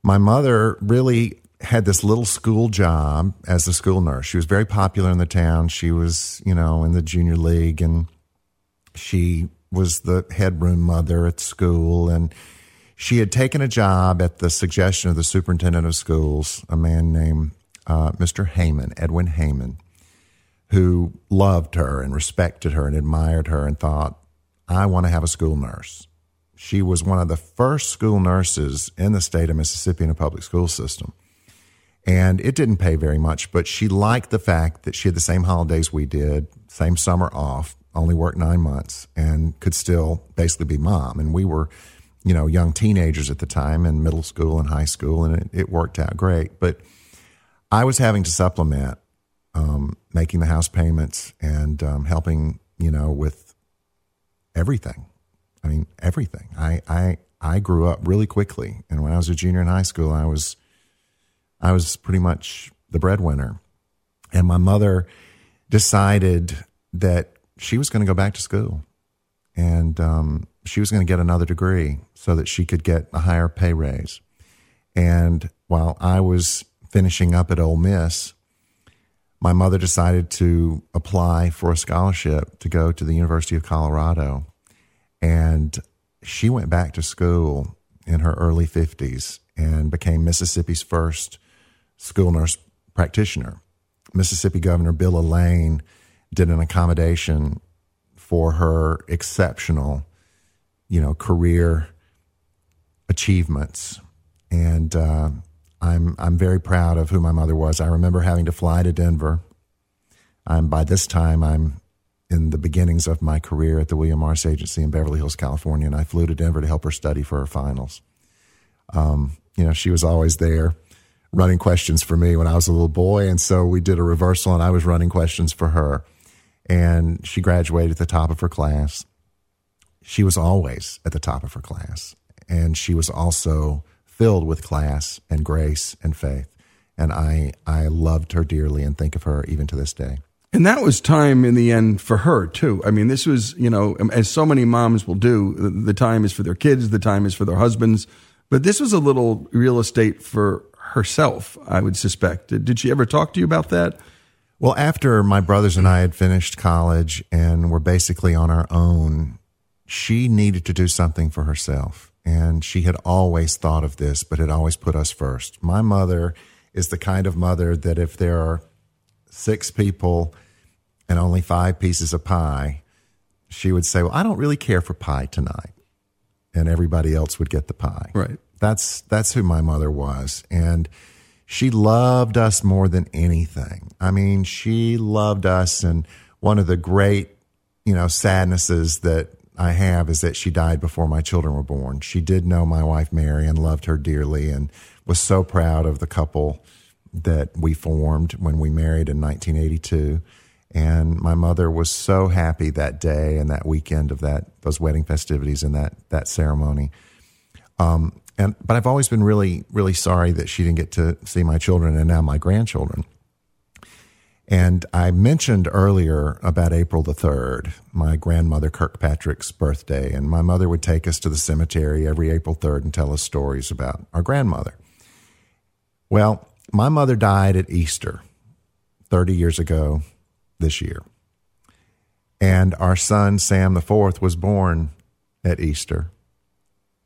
my mother really had this little school job as a school nurse. She was very popular in the town. She was, in the junior league, and she was the head room mother at school. And she had taken a job at the suggestion of the superintendent of schools, a man named Mr. Heyman, Edwin Heyman, who loved her and respected her and admired her and thought, I want to have a school nurse. She was one of the first school nurses in the state of Mississippi in a public school system. And it didn't pay very much, but she liked the fact that she had the same holidays we did, same summer off, only worked 9 months, and could still basically be mom. And we were, young teenagers at the time in middle school and high school, and it worked out great. But I was having to supplement making the house payments and helping, with everything. I mean, everything. I grew up really quickly, and when I was a junior in high school, I was pretty much the breadwinner. And my mother decided that she was going to go back to school, and she was going to get another degree so that she could get a higher pay raise. And while I was finishing up at Ole Miss, my mother decided to apply for a scholarship to go to the University of Colorado, and she went back to school in her early 50s and became Mississippi's first school nurse practitioner. Mississippi Governor Bill Alleyne did an accommodation for her exceptional, career achievements, and I'm very proud of who my mother was. I remember having to fly to Denver. By this time, I'm in the beginnings of my career at the William Morris Agency in Beverly Hills, California, and I flew to Denver to help her study for her finals. She was always there running questions for me when I was a little boy, and so we did a reversal, and I was running questions for her. And she graduated at the top of her class. She was always at the top of her class, and she was also filled with class and grace and faith. And I loved her dearly and think of her even to this day. And that was time in the end for her, too. I mean, this was, as so many moms will do, the time is for their kids, the time is for their husbands. But this was a little real estate for herself, I would suspect. Did she ever talk to you about that? Well, after my brothers and I had finished college and were basically on our own, she needed to do something for herself. And she had always thought of this, but had always put us first. My mother is the kind of mother that if there are 6 people and only 5 pieces of pie, she would say, well, I don't really care for pie tonight. And everybody else would get the pie. Right. That's who my mother was. And she loved us more than anything. I mean, she loved us. And one of the great, sadnesses that I have is that she died before my children were born. She did know my wife, Mary, and loved her dearly and was so proud of the couple that we formed when we married in 1982. And my mother was so happy that day and that weekend of those wedding festivities and that ceremony. But I've always been really, really sorry that she didn't get to see my children and now my grandchildren. And I mentioned earlier about April the 3rd, my grandmother Kirkpatrick's birthday, and my mother would take us to the cemetery every April 3rd and tell us stories about our grandmother. Well, my mother died at Easter 30 years ago this year. And our son, Sam the 4th, was born at Easter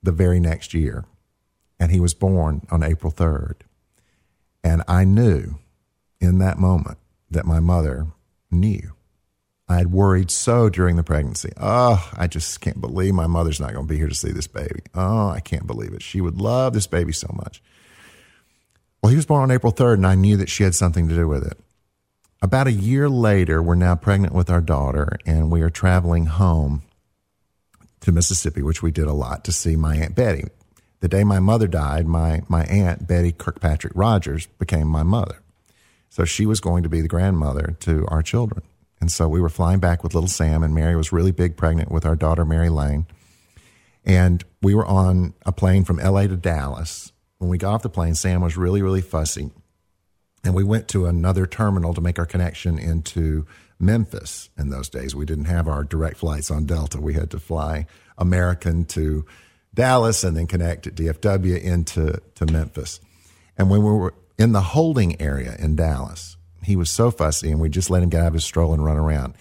the very next year. And he was born on April 3rd. And I knew in that moment that my mother knew. I had worried so during the pregnancy. Oh, I just can't believe my mother's not going to be here to see this baby. Oh, I can't believe it. She would love this baby so much. Well, he was born on April 3rd, and I knew that she had something to do with it. About a year later, we're now pregnant with our daughter, and we are traveling home to Mississippi, which we did a lot, to see my Aunt Betty. The day my mother died, my Aunt Betty Kirkpatrick Rogers became my mother. So she was going to be the grandmother to our children. And so we were flying back with little Sam, and Mary was really big pregnant with our daughter, Mary Lane. And we were on a plane from LA to Dallas. When we got off the plane, Sam was really, really fussy. And we went to another terminal to make our connection into Memphis. In those days, we didn't have our direct flights on Delta. We had to fly American to Dallas and then connect at DFW into Memphis. And when we were in the holding area in Dallas, he was so fussy, and we just let him get out of his stroller and run around.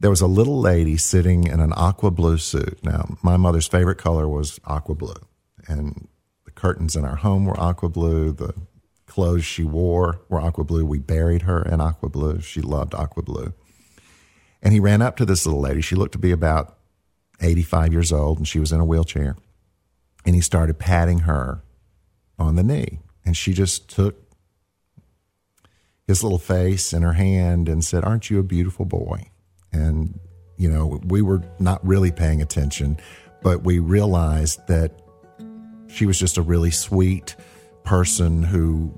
There was a little lady sitting in an aqua blue suit. Now, my mother's favorite color was aqua blue, and the curtains in our home were aqua blue. The clothes she wore were aqua blue. We buried her in aqua blue. She loved aqua blue. And he ran up to this little lady. She looked to be about 85 years old, and she was in a wheelchair. And he started patting her on the knee, and she just took his little face in her hand and said, "Aren't you a beautiful boy?" And, you know, we were not really paying attention, but we realized that she was just a really sweet person who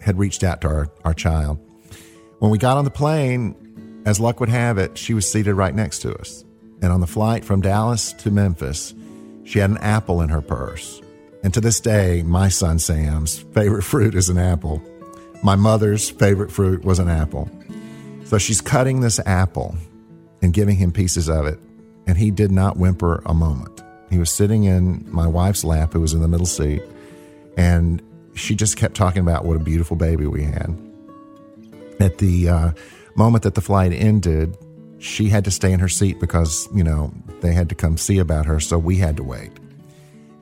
had reached out to our child. When we got on the plane, as luck would have it, she was seated right next to us. And on the flight from Dallas to Memphis, she had an apple in her purse. And to this day, my son Sam's favorite fruit is an apple. My mother's favorite fruit was an apple. So she's cutting this apple and giving him pieces of it, and he did not whimper a moment. He was sitting in my wife's lap, who was in the middle seat, and she just kept talking about what a beautiful baby we had. At the moment that the flight ended, she had to stay in her seat because, you know, they had to come see about her, so we had to wait.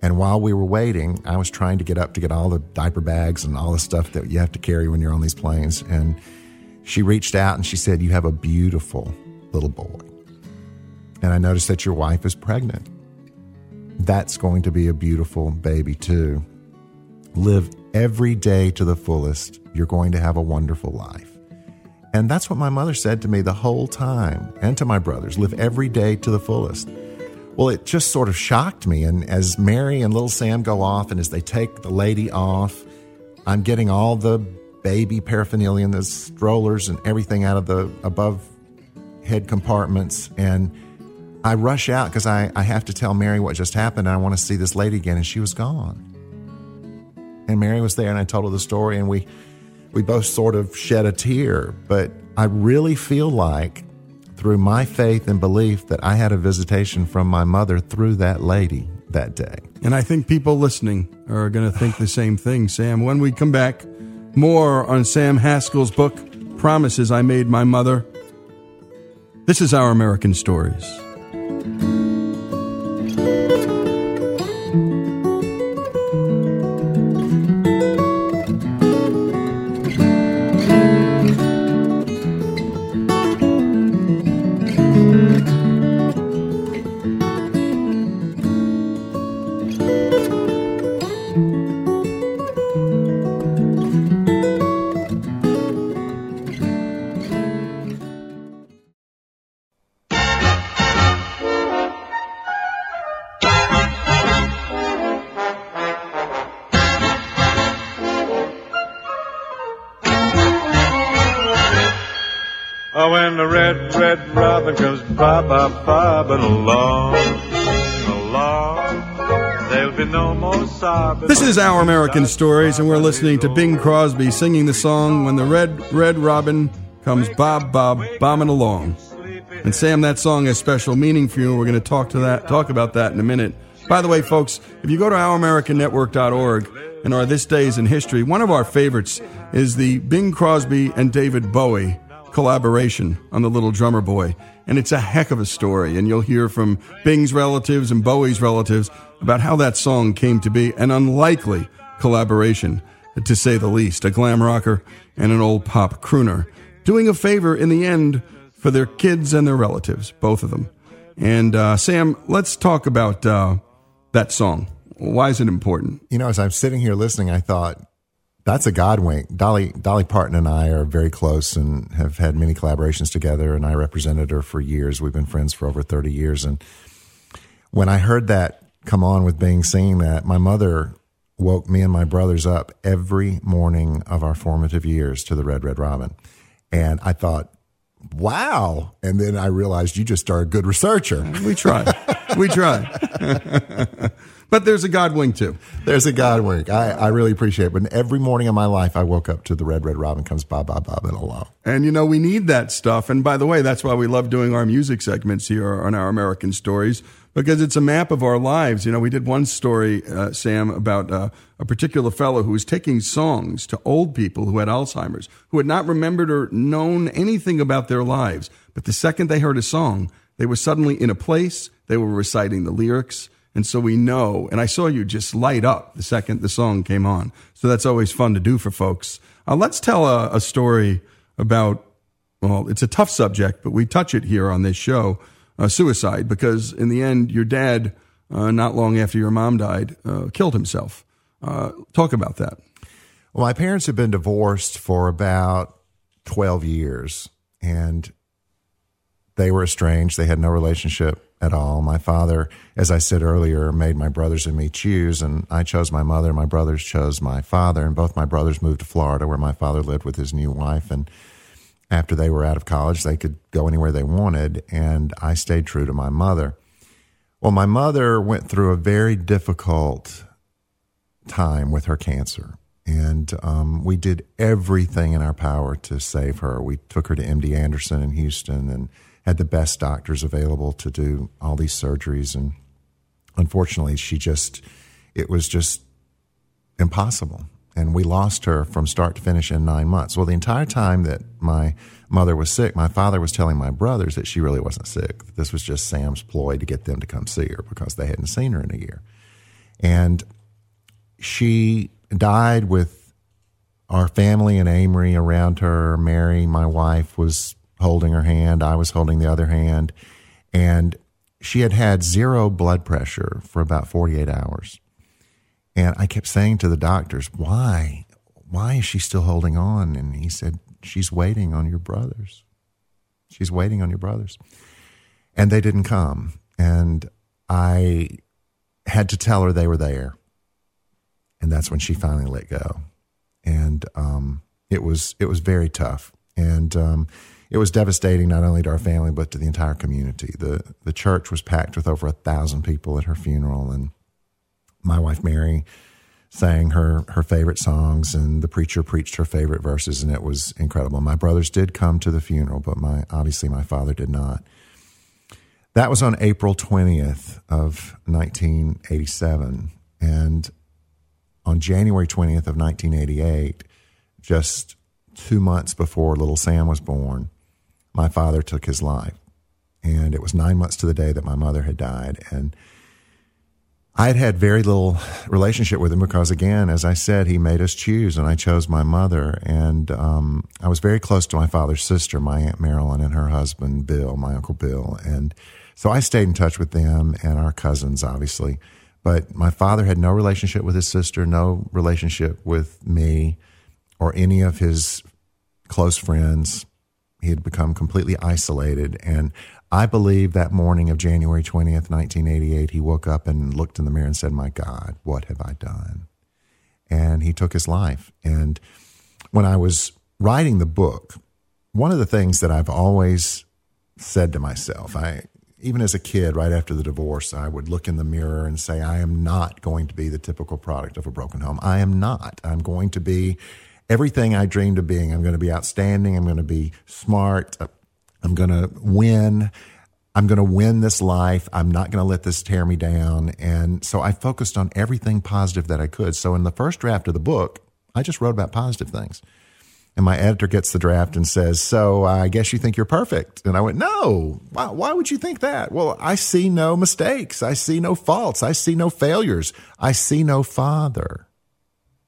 And while we were waiting, I was trying to get up to get all the diaper bags and all the stuff that you have to carry when you're on these planes. And she reached out and she said, "You have a beautiful little boy. And I noticed that your wife is pregnant. That's going to be a beautiful baby too. Live every day to the fullest. You're going to have a wonderful life." And that's what my mother said to me the whole time, and to my brothers: live every day to the fullest. Well, it just sort of shocked me. And as Mary and little Sam go off, and as they take the lady off, I'm getting all the baby paraphernalia and the strollers and everything out of the above head compartments. And I rush out because I have to tell Mary what just happened. And I want to see this lady again. And she was gone. And Mary was there, and I told her the story. And we both sort of shed a tear. But I really feel like, through my faith and belief, that I had a visitation from my mother through that lady that day. And I think people listening are going to think the same thing, Sam. When we come back, more on Sam Haskell's book, Promises I Made My Mother. This is Our American Stories. Oh, when the red, red robin comes bobbing along, there'll be no more sobbing. This is Our American Stories, and we're listening to Bing Crosby singing the song When the Red, Red Robin Comes bobbing along. And Sam, that song has special meaning for you, and we're going to talk about that in a minute. By the way, folks, if you go to ouramericannetwork.org, and our This Days in History, one of our favorites is the Bing Crosby and David Bowie collaboration on The Little Drummer Boy. And it's a heck of a story. And you'll hear from Bing's relatives and Bowie's relatives about how that song came to be, an unlikely collaboration, to say the least, a glam rocker and an old pop crooner, doing a favor in the end for their kids and their relatives, both of them. And Sam, let's talk about that song. Why is it important? You know, as I'm sitting here listening, I thought, that's a God wink. Dolly Parton and I are very close and have had many collaborations together, and I represented her for years. We've been friends for over 30 years. And when I heard that come on with Bing singing that, my mother woke me and my brothers up every morning of our formative years to the Red, Red Robin. And I thought, wow. And then I realized you just are a good researcher. We try. But there's a God wink, too. There's a God wink. I really appreciate it. But every morning of my life, I woke up to the Red, Red Robin comes bobbing along. And, you know, we need that stuff. And, by the way, that's why we love doing our music segments here on Our American Stories, because it's a map of our lives. You know, we did one story, Sam, about a particular fellow who was taking songs to old people who had Alzheimer's, who had not remembered or known anything about their lives. But the second they heard a song, they were suddenly in a place. They were reciting the lyrics. And so we know, and I saw you just light up the second the song came on. So that's always fun to do for folks. Let's tell a story about, well, it's a tough subject, but we touch it here on this show, suicide, because in the end, your dad, not long after your mom died, killed himself. Talk about that. Well, my parents had been divorced for about 12 years, and they were estranged. They had no relationship at all. My father, as I said earlier, made my brothers and me choose, and I chose my mother. My brothers chose my father, and both my brothers moved to Florida, where my father lived with his new wife. And after they were out of college, they could go anywhere they wanted, and I stayed true to my mother. Well, my mother went through a very difficult time with her cancer, and we did everything in our power to save her. We took her to MD Anderson in Houston, and had the best doctors available to do all these surgeries. And unfortunately, it was just impossible. And we lost her from start to finish in 9 months. Well, the entire time that my mother was sick, my father was telling my brothers that she really wasn't sick. This was just Sam's ploy to get them to come see her because they hadn't seen her in a year. And she died with our family and Amory around her. Mary, my wife, was holding her hand. I was holding the other hand. And she had had zero blood pressure for about 48 hours. And I kept saying to the doctors, why? Why is she still holding on? And he said, she's waiting on your brothers. She's waiting on your brothers. And they didn't come. And I had to tell her they were there. And that's when she finally let go. And it was very tough. And it was devastating not only to our family, but to the entire community. The church was packed with over 1,000 people at her funeral, and my wife Mary sang her favorite songs, and the preacher preached her favorite verses, and it was incredible. My brothers did come to the funeral, but obviously my father did not. That was on April 20th of 1987, and on January 20th of 1988, just 2 months before little Sam was born, my father took his life, and it was 9 months to the day that my mother had died. And I had had very little relationship with him because, again, as I said, he made us choose, and I chose my mother. And I was very close to my father's sister, my Aunt Marilyn, and her husband, Bill, my Uncle Bill. And so I stayed in touch with them and our cousins, obviously. But my father had no relationship with his sister, no relationship with me or any of his close friends. He had become completely isolated. And I believe that morning of January 20th, 1988, he woke up and looked in the mirror and said, my God, what have I done? And he took his life. And when I was writing the book, One of the things that I've always said to myself, even as a kid, right after the divorce, I would look in the mirror and say, I am not going to be the typical product of a broken home. I am not. I'm going to be everything I dreamed of being. I'm going to be outstanding. I'm going to be smart. I'm going to win. I'm going to win this life. I'm not going to let this tear me down. And so I focused on everything positive that I could. So in the first draft of the book, I just wrote about positive things. And my editor gets the draft and says, so I guess you think you're perfect. And I went, no, why would you think that? Well, I see no mistakes. I see no faults. I see no failures. I see no father.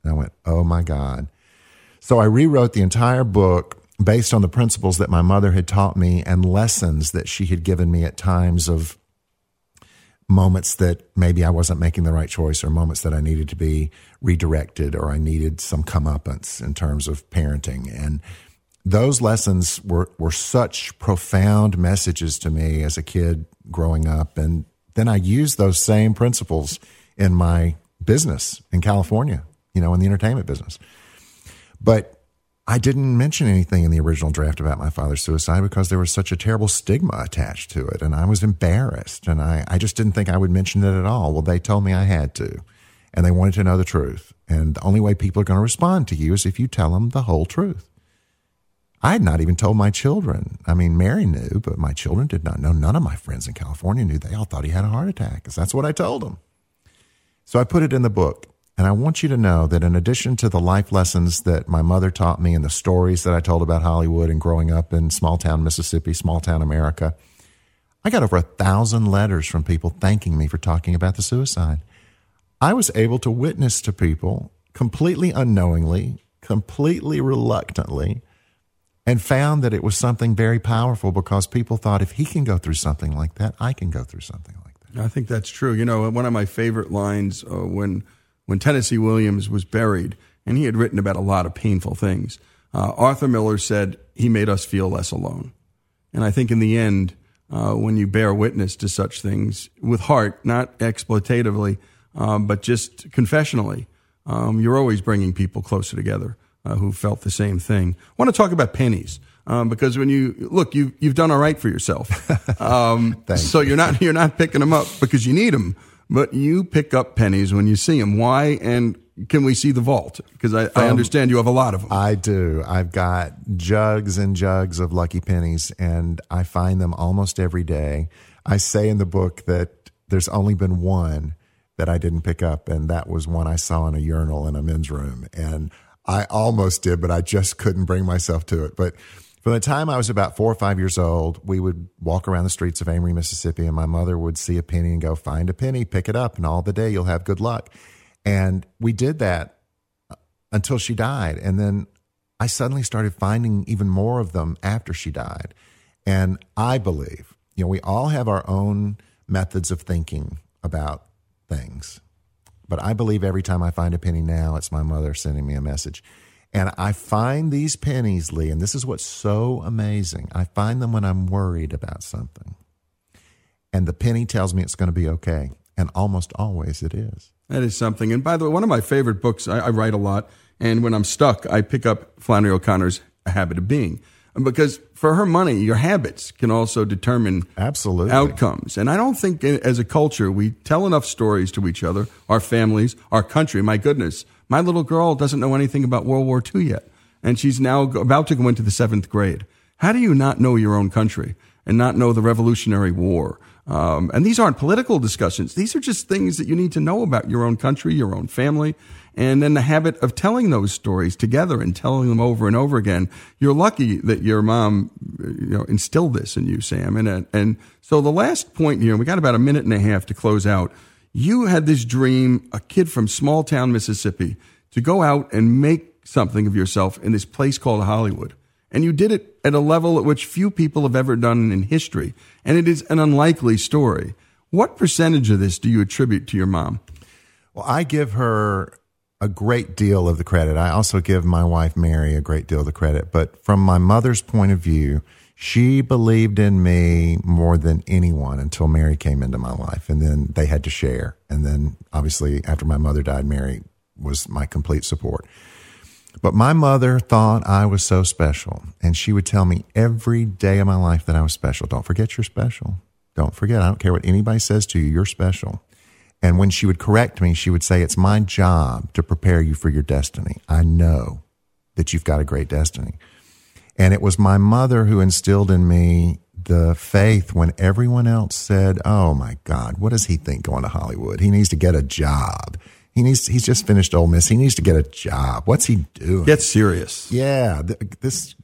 And I went, oh my God. So I rewrote the entire book based on the principles that my mother had taught me and lessons that she had given me at times of moments that maybe I wasn't making the right choice or moments that I needed to be redirected or I needed some comeuppance in terms of parenting. And those lessons were such profound messages to me as a kid growing up. And then I used those same principles in my business in California, in the entertainment business. But I didn't mention anything in the original draft about my father's suicide because there was such a terrible stigma attached to it, and I was embarrassed, and I just didn't think I would mention it at all. Well, they told me I had to, and they wanted to know the truth, and the only way people are going to respond to you is if you tell them the whole truth. I had not even told my children. I mean, Mary knew, but my children did not know. None of my friends in California knew. They all thought he had a heart attack because that's what I told them. So I put it in the book. And I want you to know that in addition to the life lessons that my mother taught me and the stories that I told about Hollywood and growing up in small town Mississippi, small town America, I got over 1,000 letters from people thanking me for talking about the suicide. I was able to witness to people completely unknowingly, completely reluctantly, and found that it was something very powerful because people thought if he can go through something like that, I can go through something like that. I think that's true. One of my favorite lines when Tennessee Williams was buried, and he had written about a lot of painful things, Arthur Miller said, he made us feel less alone. And I think in the end, when you bear witness to such things with heart, not exploitatively, but just confessionally, you're always bringing people closer together who felt the same thing. I want to talk about pennies. Because when you look, you've done all right for yourself. So you're not picking them up because you need them. But you pick up pennies when you see them. Why? And can we see the vault? Because I understand you have a lot of them. I do. I've got jugs and jugs of lucky pennies, and I find them almost every day. I say in the book that there's only been one that I didn't pick up, and that was one I saw in a urinal in a men's room. And I almost did, but I just couldn't bring myself to it. But from the time I was about 4 or 5 years old, we would walk around the streets of Amory, Mississippi, and my mother would see a penny and go, find a penny, pick it up, and all the day you'll have good luck. And we did that until she died. And then I suddenly started finding even more of them after she died. And I believe, we all have our own methods of thinking about things. But I believe every time I find a penny now, it's my mother sending me a message. And I find these pennies, Lee, and this is what's so amazing. I find them when I'm worried about something. And the penny tells me it's going to be okay. And almost always it is. That is something. And by the way, one of my favorite books, I write a lot. And when I'm stuck, I pick up Flannery O'Connor's A Habit of Being. Because for her money, your habits can also determine outcomes. And I don't think as a culture, we tell enough stories to each other, our families, our country. My goodness, my little girl doesn't know anything about World War II yet. And she's now about to go into the 7th grade. How do you not know your own country and not know the Revolutionary War? And these aren't political discussions. These are just things that you need to know about your own country, your own family, and then the habit of telling those stories together and telling them over and over again. You're lucky that your mom, instilled this in you, Sam. And so the last point here, we got about a minute and a half to close out. You had this dream, a kid from small town Mississippi, to go out and make something of yourself in this place called Hollywood. And you did it at a level at which few people have ever done in history. And it is an unlikely story. What percentage of this do you attribute to your mom? Well, I give her a great deal of the credit. I also give my wife, Mary, a great deal of the credit. But from my mother's point of view, she believed in me more than anyone until Mary came into my life. And then they had to share. And then, obviously, after my mother died, Mary was my complete support. But my mother thought I was so special, and she would tell me every day of my life that I was special. Don't forget you're special. Don't forget. I don't care what anybody says to you. You're special. And when she would correct me, she would say, it's my job to prepare you for your destiny. I know that you've got a great destiny. And it was my mother who instilled in me the faith when everyone else said, oh my God, what does he think going to Hollywood? He needs to get a job. He's just finished Ole Miss. He needs to get a job. What's he doing? Get serious. Yeah. This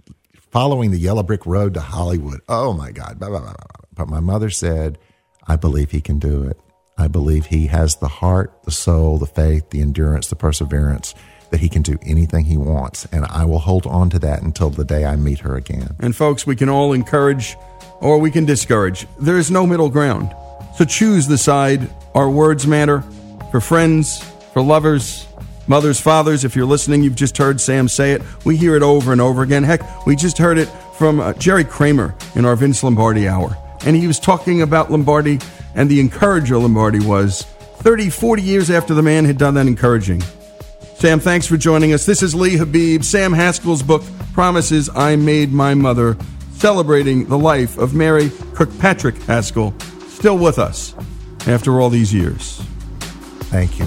following the yellow brick road to Hollywood. Oh my God. Blah, blah, blah, blah. But my mother said, I believe he can do it. I believe he has the heart, the soul, the faith, the endurance, the perseverance that he can do anything he wants. And I will hold on to that until the day I meet her again. And folks, we can all encourage or we can discourage. There is no middle ground. So choose the side. Our words matter for friends, for lovers, mothers, fathers. If you're listening, you've just heard Sam say it. We hear it over and over again. Heck, we just heard it from Jerry Kramer in our Vince Lombardi Hour. And he was talking about Lombardi and the encourager Lombardi was 30, 40 years after the man had done that encouraging. Sam, thanks for joining us. This is Lee Habib, Sam Haskell's book, Promises I Made My Mother, celebrating the life of Mary Kirkpatrick Haskell, still with us after all these years. Thank you.